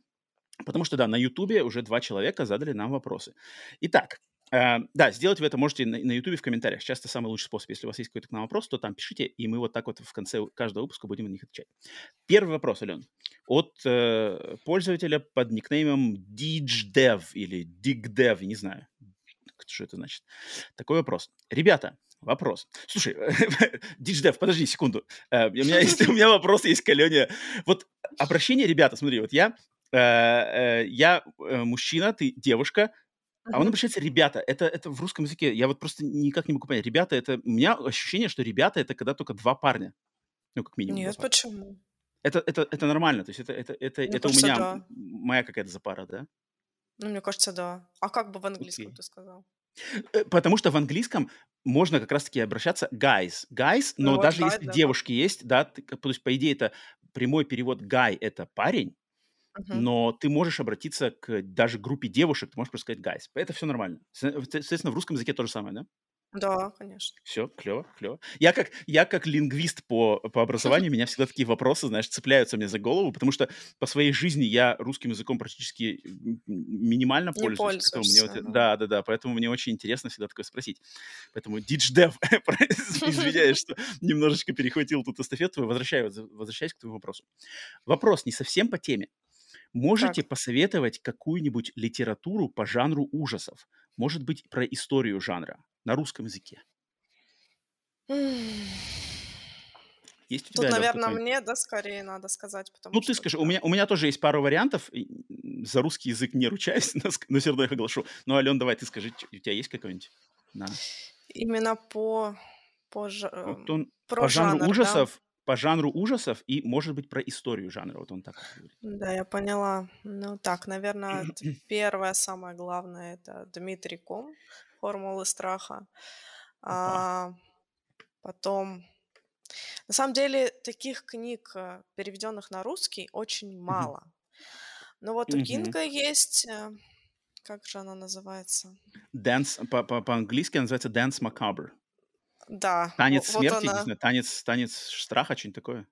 потому что, да, на Ютубе уже два человека задали нам вопросы. Итак, э, да, сделать вы это можете на Ютубе в комментариях. Сейчас это самый лучший способ. Если у вас есть какой-то к нам вопрос, то там пишите, и мы вот так вот в конце каждого выпуска будем на них отвечать. Первый вопрос, Ален, от э, пользователя под никнеймом DigDev или DigDev, не знаю. Что это значит? Такой вопрос. Ребята, вопрос. Слушай, DigDev, подожди секунду. Uh, у, меня есть, у меня вопрос есть к Алене. Вот обращение, ребята, смотри, вот я, э, э, я мужчина, ты девушка, uh-huh. а он обращается ребята. Это, это в русском языке, я вот просто никак не могу понять. Ребята, это... У меня ощущение, что ребята — это когда только два парня. Ну, как минимум. Нет, почему? Это, это, это нормально, то есть это, это, это, это у меня да. моя какая-то запара, да? Ну, мне кажется, да. А как бы в английском okay. ты сказал? Потому что в английском можно как раз-таки обращаться guys, guys, но ну, даже вот, если да, девушки да. есть, да, ты, то есть, по идее, это прямой перевод guy – это парень, uh-huh. но ты можешь обратиться к даже группе девушек, ты можешь просто сказать guys. Это все нормально. Соответственно, в русском языке то же самое, да? Да, конечно. Все, клево, клево. Я как, я как лингвист по, по образованию, меня всегда такие вопросы, знаешь, цепляются мне за голову, потому что по своей жизни я русским языком практически минимально не пользуюсь. Мне вот, да. да, да, да, поэтому мне очень интересно всегда такое спросить. Поэтому дидждев, извиняюсь, что немножечко перехватил тут эстафету, возвращаюсь к твоему вопросу. Вопрос не совсем по теме. Можете так. посоветовать какую-нибудь литературу по жанру ужасов? Может быть, про историю жанра на русском языке? Есть у тебя, Тут, Алёна, наверное, какой-нибудь? Мне, да, скорее надо сказать. Потому ну, что ты скажи. Да. У меня, у меня тоже есть пару вариантов. За русский язык не ручаюсь, но все равно их оглашу. Ну, Алёна, давай ты скажи, у тебя есть какой-нибудь? На. Именно по... По, вот он, по жанру жанр, ужасов... Да? По жанру ужасов и, может быть, про историю жанра. Вот он так говорит. Да, я поняла. Ну так, наверное, первое самое главное — это Дмитрий Ком, «Формулы страха». А, потом... На самом деле, таких книг, переведенных на русский, очень мало. Но вот у Кинга есть... Как же она называется? Dance, по-английски называется «Dance Macabre». Да. Танец вот смерти, она... танец, танец страха, что-нибудь такое.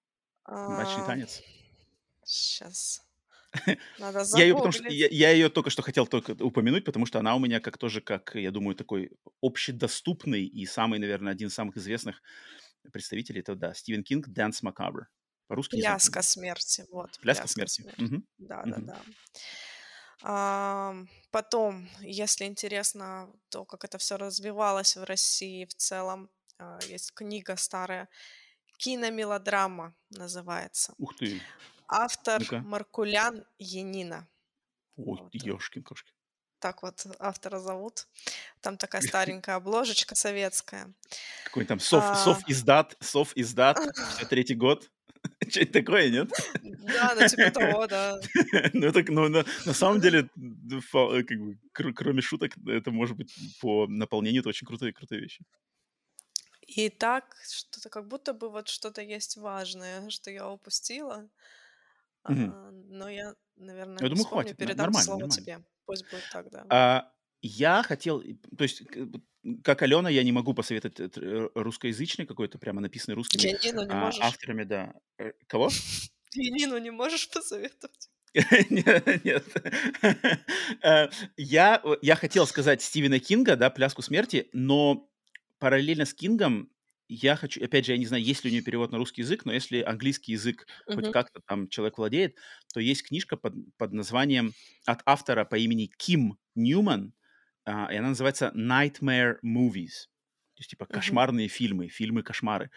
А... Мрачный танец. Сейчас. Надо я, ее, потому, что, я, я ее только что хотел только упомянуть, потому что она у меня как тоже, как, я думаю, такой общедоступный и самый, наверное, один из самых известных представителей. Это, да, Стивен Кинг, «Dance Macabre». По-русски «Пляска смерти». Вот, «Пляска, Пляска смерти». смерти. Угу. Да, угу. да, да. Потом, если интересно, то, как это все развивалось в России в целом, есть книга старая «Киномелодрама» называется. Ух ты! Автор Ну-ка. Маркулян Енина. Ой, вот. Ёшкин-кошкин. Так вот автора зовут. Там такая старенькая обложечка советская. Какой там «Совиздат», «Совиздат», пятьдесят третий год. Что-то такое, нет? Да, ну типа того, да. Ну так, ну на, на самом деле, как бы, кр- кроме шуток, это может быть по наполнению, это очень крутые, крутые вещи. И так, что-то как будто бы вот что-то есть важное, что я упустила, mm-hmm. а, но я, наверное, я думаю, вспомню, хватит. Передам нормально, слово нормально. тебе. Пусть будет так, да. А, я хотел, то есть... Как Алена, я не могу посоветовать русскоязычный какой-то, прямо написанный русскими Янину не а, авторами, да. Кого? Янину не можешь посоветовать? Нет, нет. Я, я хотел сказать Стивена Кинга, да, «Пляску смерти», но параллельно с Кингом я хочу, опять же, я не знаю, есть ли у нее перевод на русский язык, но если английский язык uh-huh. хоть как-то там человек владеет, то есть книжка под, под названием от автора по имени Ким Ньюман, Uh, и она называется Nightmare Movies. То есть, типа, кошмарные mm-hmm. фильмы, фильмы-кошмары.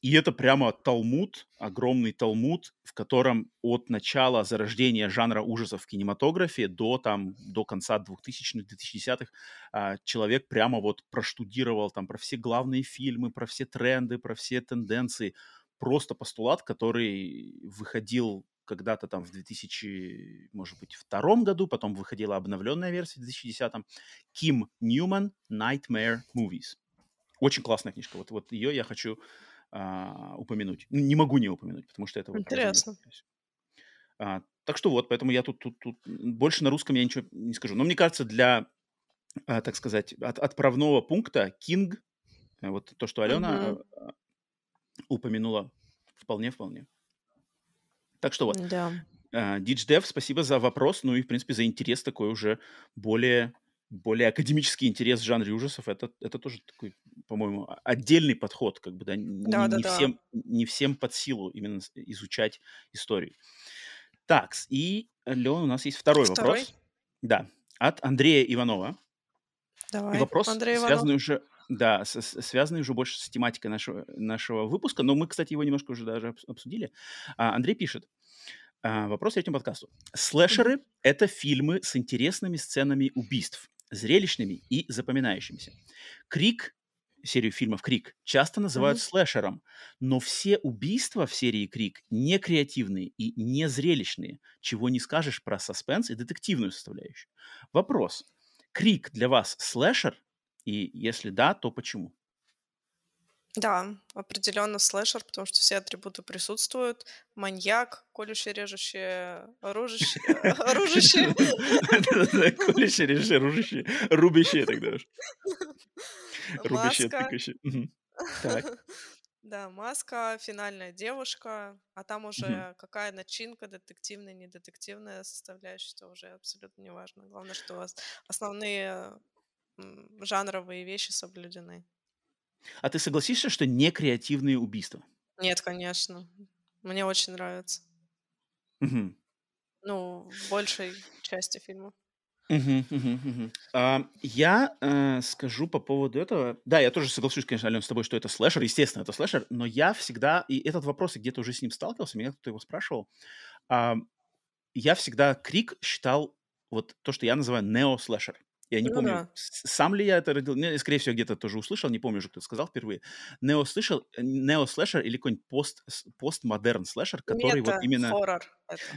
И это прямо талмуд, огромный талмуд, в котором от начала зарождения жанра ужасов в кинематографе до, там, до конца двухтысячных, две тысячи десятых uh, человек прямо вот проштудировал там про все главные фильмы, про все тренды, про все тенденции. Просто постулат, который выходил... когда-то там в две тысячи, может быть, втором году, потом выходила обновленная версия в две тысячи десятом. Ким Ньюман, Nightmare Movies. Очень классная книжка. Вот, вот ее я хочу а, упомянуть. Не могу не упомянуть, потому что это... Интересно. Вот, а, так что вот, поэтому я тут, тут, тут... Больше на русском я ничего не скажу. Но мне кажется, для, а, так сказать, от, отправного пункта Кинг, вот то, что Алена mm-hmm. упомянула, вполне-вполне. Так что вот, DigDev, спасибо за вопрос, ну и, в принципе, за интерес такой уже более, более академический интерес в жанре ужасов. Это, это тоже такой, по-моему, отдельный подход, как бы, да, не, да, да, не, да. Всем, не всем под силу именно изучать историю. Так, и, Лён, у нас есть второй, второй вопрос. Да, от Андрея Иванова. Давай, вопрос, Андрей Иванов. Связанный уже... Да, связанный уже больше с тематикой нашего, нашего выпуска, но мы, кстати, его немножко уже даже обсудили. А, Андрей пишет. А, вопрос третьему подкасту. Слэшеры mm-hmm. – это фильмы с интересными сценами убийств, зрелищными и запоминающимися. «Крик», серию фильмов «Крик», часто называют mm-hmm. слэшером, но все убийства в серии «Крик» не креативные и не зрелищные, чего не скажешь про саспенс и детективную составляющую. Вопрос. «Крик» для вас слэшер? И если да, то почему? Да, определенно слэшер, потому что все атрибуты присутствуют. Маньяк, колющие, режущие, ружащие, ружащие. Колющие, режущие, ружащие, рубящие тогда уж. Рубящие, тыкающие. Да, маска, финальная девушка, а там уже какая начинка, детективная, недетективная составляющая, что уже абсолютно не важно. Главное, что у вас основные жанровые вещи соблюдены. А ты согласишься, что не креативные убийства? Нет, конечно. Мне очень нравится. Угу. Ну, в большей части фильма. Угу, угу, угу. А, я э, скажу по поводу этого. Да, я тоже соглашусь, конечно, Ален, с тобой, что это слэшер. Естественно, это слэшер. Но я всегда... И этот вопрос, я где-то уже с ним сталкивался, меня кто-то его спрашивал. А, я всегда Крик считал вот то, что я называю нео-слэшер. Я не ну, помню, да. сам ли я это родил. Я, скорее всего, где-то тоже услышал. Не помню уже, кто-то сказал впервые. Нео-слэшер, нео-слэшер или какой-нибудь пост, постмодерн слэшер, который мета-хоррор. Вот именно... Мета-хоррор.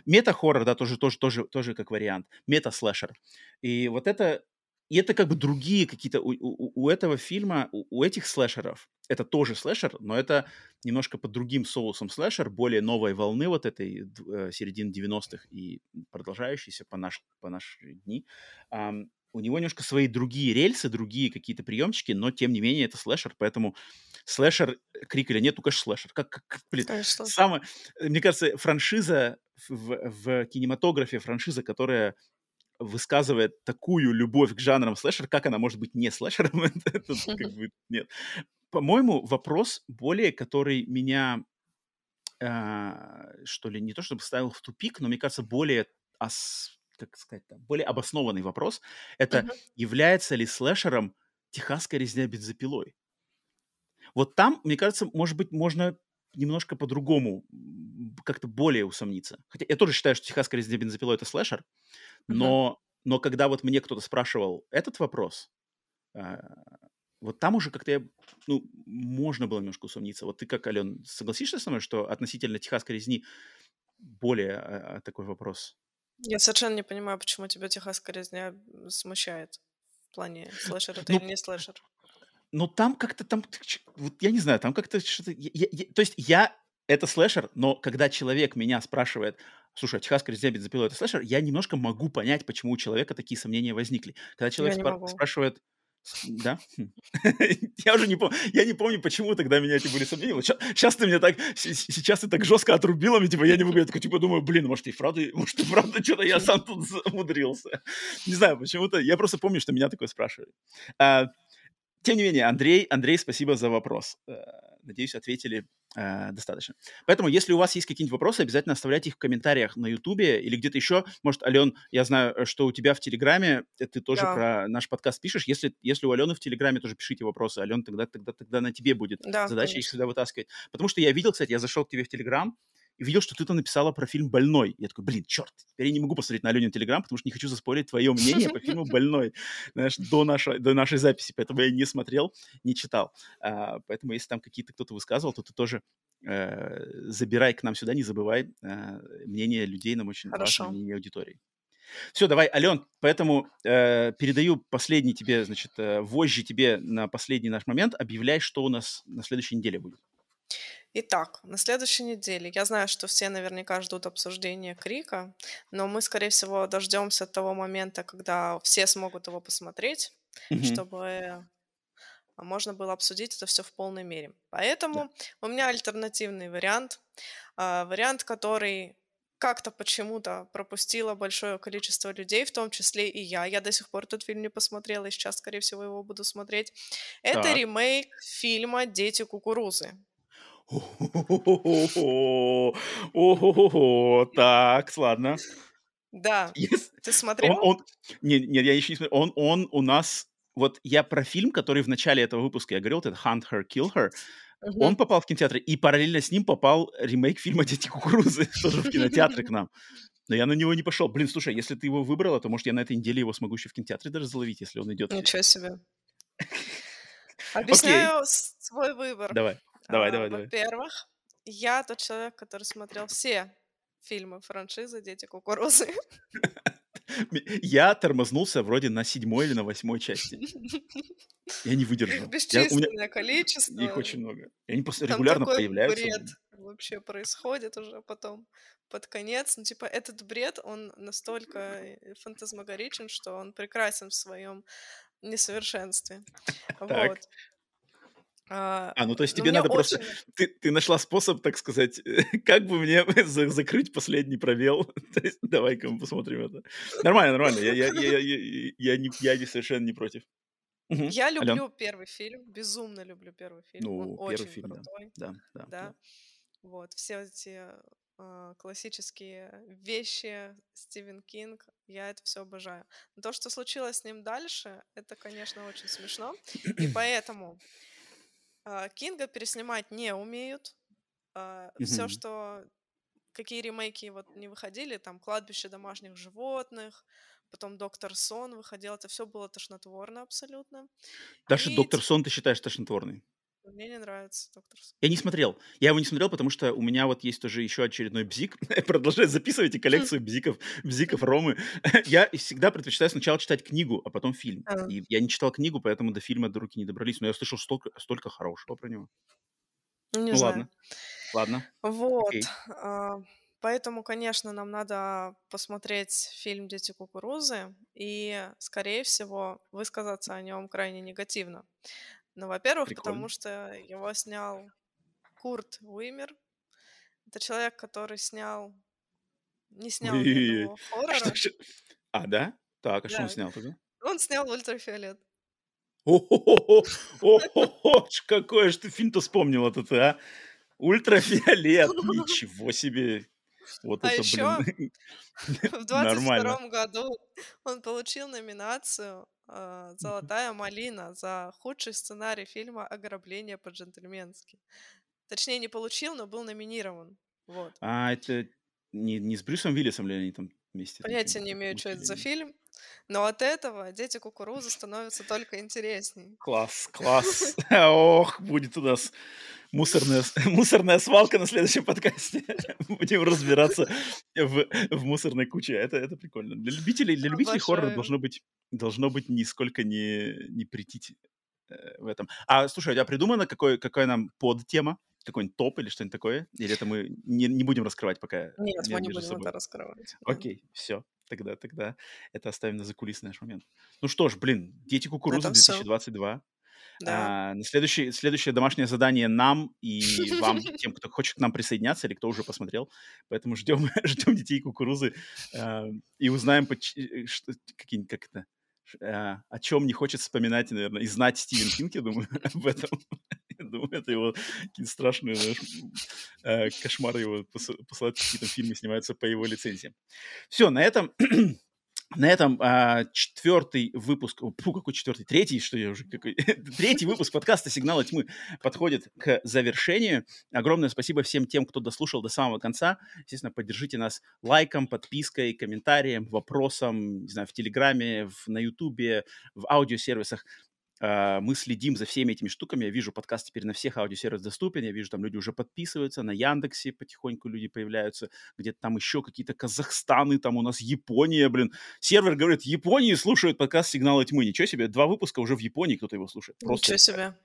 Мета-хоррор, да, тоже, тоже, тоже, тоже как вариант. Мета-слэшер. И вот это... И это как бы другие какие-то... У, у, у этого фильма, у, у этих слэшеров, это тоже слэшер, но это немножко под другим соусом слэшер, более новой волны вот этой э, середины девяностых и продолжающейся по, наш, по наши дни. Um, У него немножко свои другие рельсы, другие какие-то приемчики, но, тем не менее, это слэшер, поэтому слэшер, Крик или нет, ну, конечно, слэшер. Как, как, блин, конечно. Самое, мне кажется, франшиза в, в кинематографе, франшиза, которая высказывает такую любовь к жанрам слэшер, как она может быть не слэшером? Это как бы нет. По-моему, вопрос более, который меня, что ли, не то чтобы ставил в тупик, но, мне кажется, более... как сказать, там, более обоснованный вопрос, это uh-huh. является ли слэшером «Техасская резня бензопилой». Вот там, мне кажется, может быть, можно немножко по-другому как-то более усомниться. Хотя я тоже считаю, что «Техасская резня бензопилой» — это слэшер, uh-huh. но, но когда вот мне кто-то спрашивал этот вопрос, э- вот там уже как-то я, ну, можно было немножко усомниться. Вот ты как, Ален, согласишься со мной, что относительно «Техасской резни» более э- такой вопрос? Я совершенно не понимаю, почему тебя «Техасская резня» смущает в плане слэшер это ну, или не слэшер. Ну, там как-то, там, вот я не знаю, там как-то что-то... Я, я, то есть я, это слэшер, но когда человек меня спрашивает, слушай, «Техасская резня бензопилой» это слэшер, я немножко могу понять, почему у человека такие сомнения возникли. Когда человек спа- спрашивает... Да? Я уже не помню, я не помню, почему тогда меня эти были сомнения. Вот сейчас ты меня так, сейчас ты так жестко отрубила меня, типа, я не могу, я такой, типа, думаю, блин, может, и правда, может, и правда, что-то я сам тут умудрился. Не знаю, почему-то, я просто помню, что меня такое спрашивали. А, тем не менее, Андрей, Андрей, спасибо за вопрос. Надеюсь, ответили э, достаточно. Поэтому, если у вас есть какие-нибудь вопросы, обязательно оставляйте их в комментариях на Ютубе или где-то еще. Может, Ален, я знаю, что у тебя в Телеграме, ты тоже да. про наш подкаст пишешь. Если, если у Алены в Телеграме, тоже пишите вопросы. Ален, тогда, тогда, тогда на тебе будет да, задача их сюда вытаскивать. Потому что я видел, кстати, я зашел к тебе в Телеграм и видел, что ты там написала про фильм «Больной». Я такой, блин, черт, теперь я не могу посмотреть на Аленин Телеграм, потому что не хочу заспорить твое мнение по фильму «Больной», знаешь, до нашей, до нашей записи, поэтому я не смотрел, не читал. А, поэтому если там какие-то кто-то высказывал, то ты тоже э, забирай к нам сюда, не забывай э, мнение людей, нам очень важно мнение аудитории. Все, давай, Ален, поэтому э, передаю последний тебе, значит, э, вожжи тебе на последний наш момент, объявляй, что у нас на следующей неделе будет. Итак, на следующей неделе. Я знаю, что все наверняка ждут обсуждения Крика, но мы, скорее всего, дождемся того момента, когда все смогут его посмотреть, mm-hmm. чтобы можно было обсудить это все в полной мере. Поэтому yeah. у меня альтернативный вариант. Вариант, который как-то почему-то пропустило большое количество людей, в том числе и я. Я до сих пор этот фильм не посмотрела, и сейчас, скорее всего, его буду смотреть. Это так. ремейк фильма «Дети кукурузы». О-хо-хо-хо, так, ладно. Да, yes. Ты смотрел? Он, он... Нет, нет, я еще не смотрел. Он, он у нас... Вот я про фильм, который в начале этого выпуска я говорил, это «Hunt Her, Kill Her», uh-huh. он попал в кинотеатры, и параллельно с ним попал ремейк фильма «Дети кукурузы» тоже в кинотеатры к нам. Но я на него не пошел. Блин, слушай, если ты его выбрала, то, может, я на этой неделе его смогу еще в кинотеатре даже заловить, если он идет. Ничего себе. Объясняю свой выбор. Давай. Давай, давай, давай. Во-первых, я тот человек, который смотрел все фильмы франшизы «Дети кукурузы». Я тормознулся вроде на седьмой или на восьмой части. Я не выдержал. Их бесчисленное я, меня... количество. Их очень много. И они просто там регулярно появляются. Бред вообще происходит уже потом под конец. Ну, типа, этот бред, он настолько фантазмагоричен, что он прекрасен в своем несовершенстве. Вот. А, а, ну то есть тебе надо очень... просто... Ты, ты нашла способ, так сказать, как бы мне закрыть последний пробел. То есть давай-ка мы посмотрим это. Нормально, нормально. Я, я, я, я, я, не, я совершенно не против. Угу. Я люблю Ален. первый фильм. Безумно люблю первый фильм. Ну, Он первый очень фильм, крутой. Да. Да, да, да. да. Вот. Все эти э, классические вещи, Стивен Кинг, я это все обожаю. Но то, что случилось с ним дальше, это, конечно, очень смешно. И поэтому... Кинга переснимать не умеют. Mm-hmm. Все, что... Какие ремейки вот не выходили, там «Кладбище домашних животных», потом «Доктор Сон» выходил, это все было тошнотворно абсолютно. Даже И... «Доктор Сон» ты считаешь тошнотворный? Мне не нравится «Доктор Сон». Я не смотрел. Я его не смотрел, потому что у меня вот есть тоже еще очередной бзик. Продолжаю записывать коллекцию бзиков, бзиков Ромы. Я всегда предпочитаю сначала читать книгу, а потом фильм. А. И я не читал книгу, поэтому до фильма до руки не добрались. Но я слышал столько, столько хорошего про него. Не ну знаю. Ладно. Ладно. Вот. А, поэтому, конечно, нам надо посмотреть фильм «Дети кукурузы» и, скорее всего, высказаться о нем крайне негативно. Ну, во-первых, Прикольно. потому что его снял Курт Уимер. Это человек, который снял... Не снял никакого хоррора. Что? А, да? Так, а да. что он снял тогда? Он снял «Ультрафиолет». О-хо-хо! О-хо-хо! Какой же ты фильм-то вспомнил этот, а? «Ультрафиолет». Ничего себе! Вот а это, еще блин. в двадцать втором году он получил номинацию э, «Золотая малина» за худший сценарий фильма «Ограбление по-джентльменски». Точнее, не получил, но был номинирован. Вот. А это не, не с Брюсом Уиллисом ли они там вместе? Понятия не имею, что это за фильм. Но от этого «Дети кукурузы» становятся только интересней. Класс, класс. Ох, будет у нас мусорная, мусорная свалка на следующем подкасте. Будем разбираться в, в мусорной куче. Это, это прикольно. Для любителей, для любителей хоррора должно быть, должно быть нисколько не, не претить в этом. А, слушай, а придумано, какой, какая нам подтема? Какой-нибудь топ или что-нибудь такое? Или это мы не, не будем раскрывать пока? Нет, мы не будем собой. это раскрывать. Окей, все. Тогда, тогда это оставим на закулисный наш момент. Ну что ж, блин, «Дети кукурузы» двадцать двадцать два. Да. А, следующее, следующее домашнее задание нам и вам, тем, кто хочет к нам присоединяться или кто уже посмотрел. Поэтому ждем, ждем «Детей кукурузы» а, и узнаем, что, как это, а, о чем не хочет вспоминать, наверное, и знать Стивен Кинг, я думаю, об этом. Я думаю, это его какие-то страшные, знаешь, кошмары его посылают, какие-то фильмы снимаются по его лицензии. Все, на этом, на этом а, четвертый выпуск, фу, какой четвертый, третий, что я уже, какой, третий выпуск подкаста «Сигналы тьмы» подходит к завершению. Огромное спасибо всем тем, кто дослушал до самого конца. Естественно, поддержите нас лайком, подпиской, комментарием, вопросом, не знаю, в Телеграме, в, на Ютубе, в аудиосервисах. Мы следим за всеми этими штуками. Я вижу, подкаст теперь на всех аудиосервисах доступен. Я вижу, там люди уже подписываются. На Яндексе потихоньку люди появляются. Где-то там еще какие-то Казахстаны, там у нас Япония, блин. Сервер говорит, Японии слушают подкаст «Сигналы тьмы». Ничего себе, два выпуска уже в Японии кто-то его слушает. Просто... Ничего себе.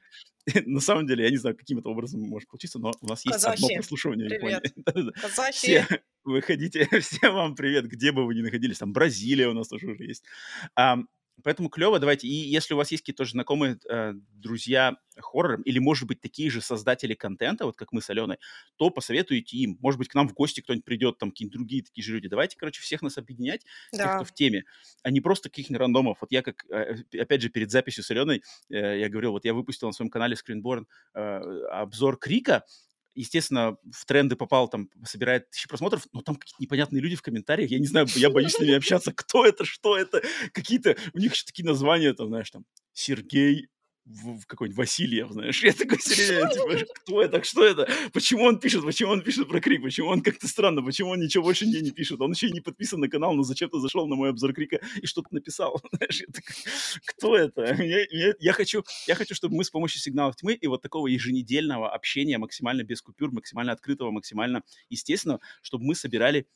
На самом деле, я не знаю, каким это образом может получиться, но у нас есть Казахи. одно прослушивание в Японии. Казахи. Все выходите, всем вам привет, где бы вы ни находились. Там Бразилия у нас тоже уже есть. Поэтому клево, давайте, и если у вас есть какие-то тоже знакомые э, друзья хоррором, или, может быть, такие же создатели контента, вот как мы с Аленой, то посоветуйте им. Может быть, к нам в гости кто-нибудь придет, там какие-нибудь другие такие же люди. Давайте, короче, всех нас объединять, да. тех, кто в теме, а не просто каких-нибудь рандомов. Вот я, как, опять же, перед записью с Аленой, э, я говорил, вот я выпустил на своем канале Screenborn э, обзор «Крика», естественно, в тренды попал, там, собирает тысячи просмотров, но там какие-то непонятные люди в комментариях, я не знаю, я боюсь с ними общаться, кто это, что это, какие-то, у них еще такие названия, там, знаешь, там, Сергей, какой-нибудь Васильев, знаешь, я такой, Сергей, типа, кто это, что это, почему он пишет, почему он пишет про «Крик», почему он как-то странно, почему он ничего больше не, не пишет, он еще и не подписан на канал, но зачем-то зашел на мой обзор «Крика» и что-то написал, знаешь, я такой, кто это, я, я, я, хочу, я хочу, чтобы мы с помощью «Сигналов тьмы» и вот такого еженедельного общения, максимально без купюр, максимально открытого, максимально естественного, чтобы мы собирали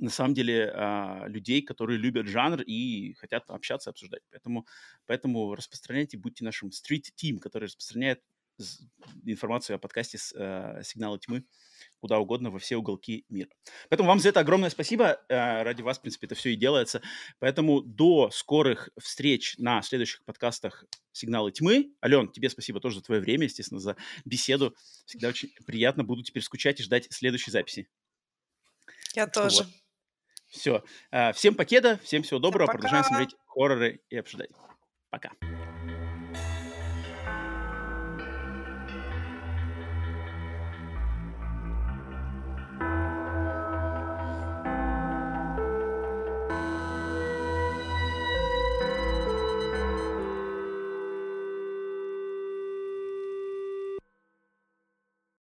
на самом деле э, людей, которые любят жанр и хотят общаться, обсуждать. Поэтому, поэтому распространяйте, будьте нашим стрит-тим, который распространяет информацию о подкасте э, «Сигналы тьмы» куда угодно, во все уголки мира. Поэтому вам за это огромное спасибо. Э, ради вас, в принципе, это все и делается. Поэтому до скорых встреч на следующих подкастах «Сигналы тьмы». Ален, тебе спасибо тоже за твое время, естественно, за беседу. Всегда очень приятно. Буду теперь скучать и ждать следующей записи. Я так тоже. Вот. Все. Э, всем покеда, всем всего доброго. Всем пока. Продолжаем смотреть хорроры и обсуждать. Пока.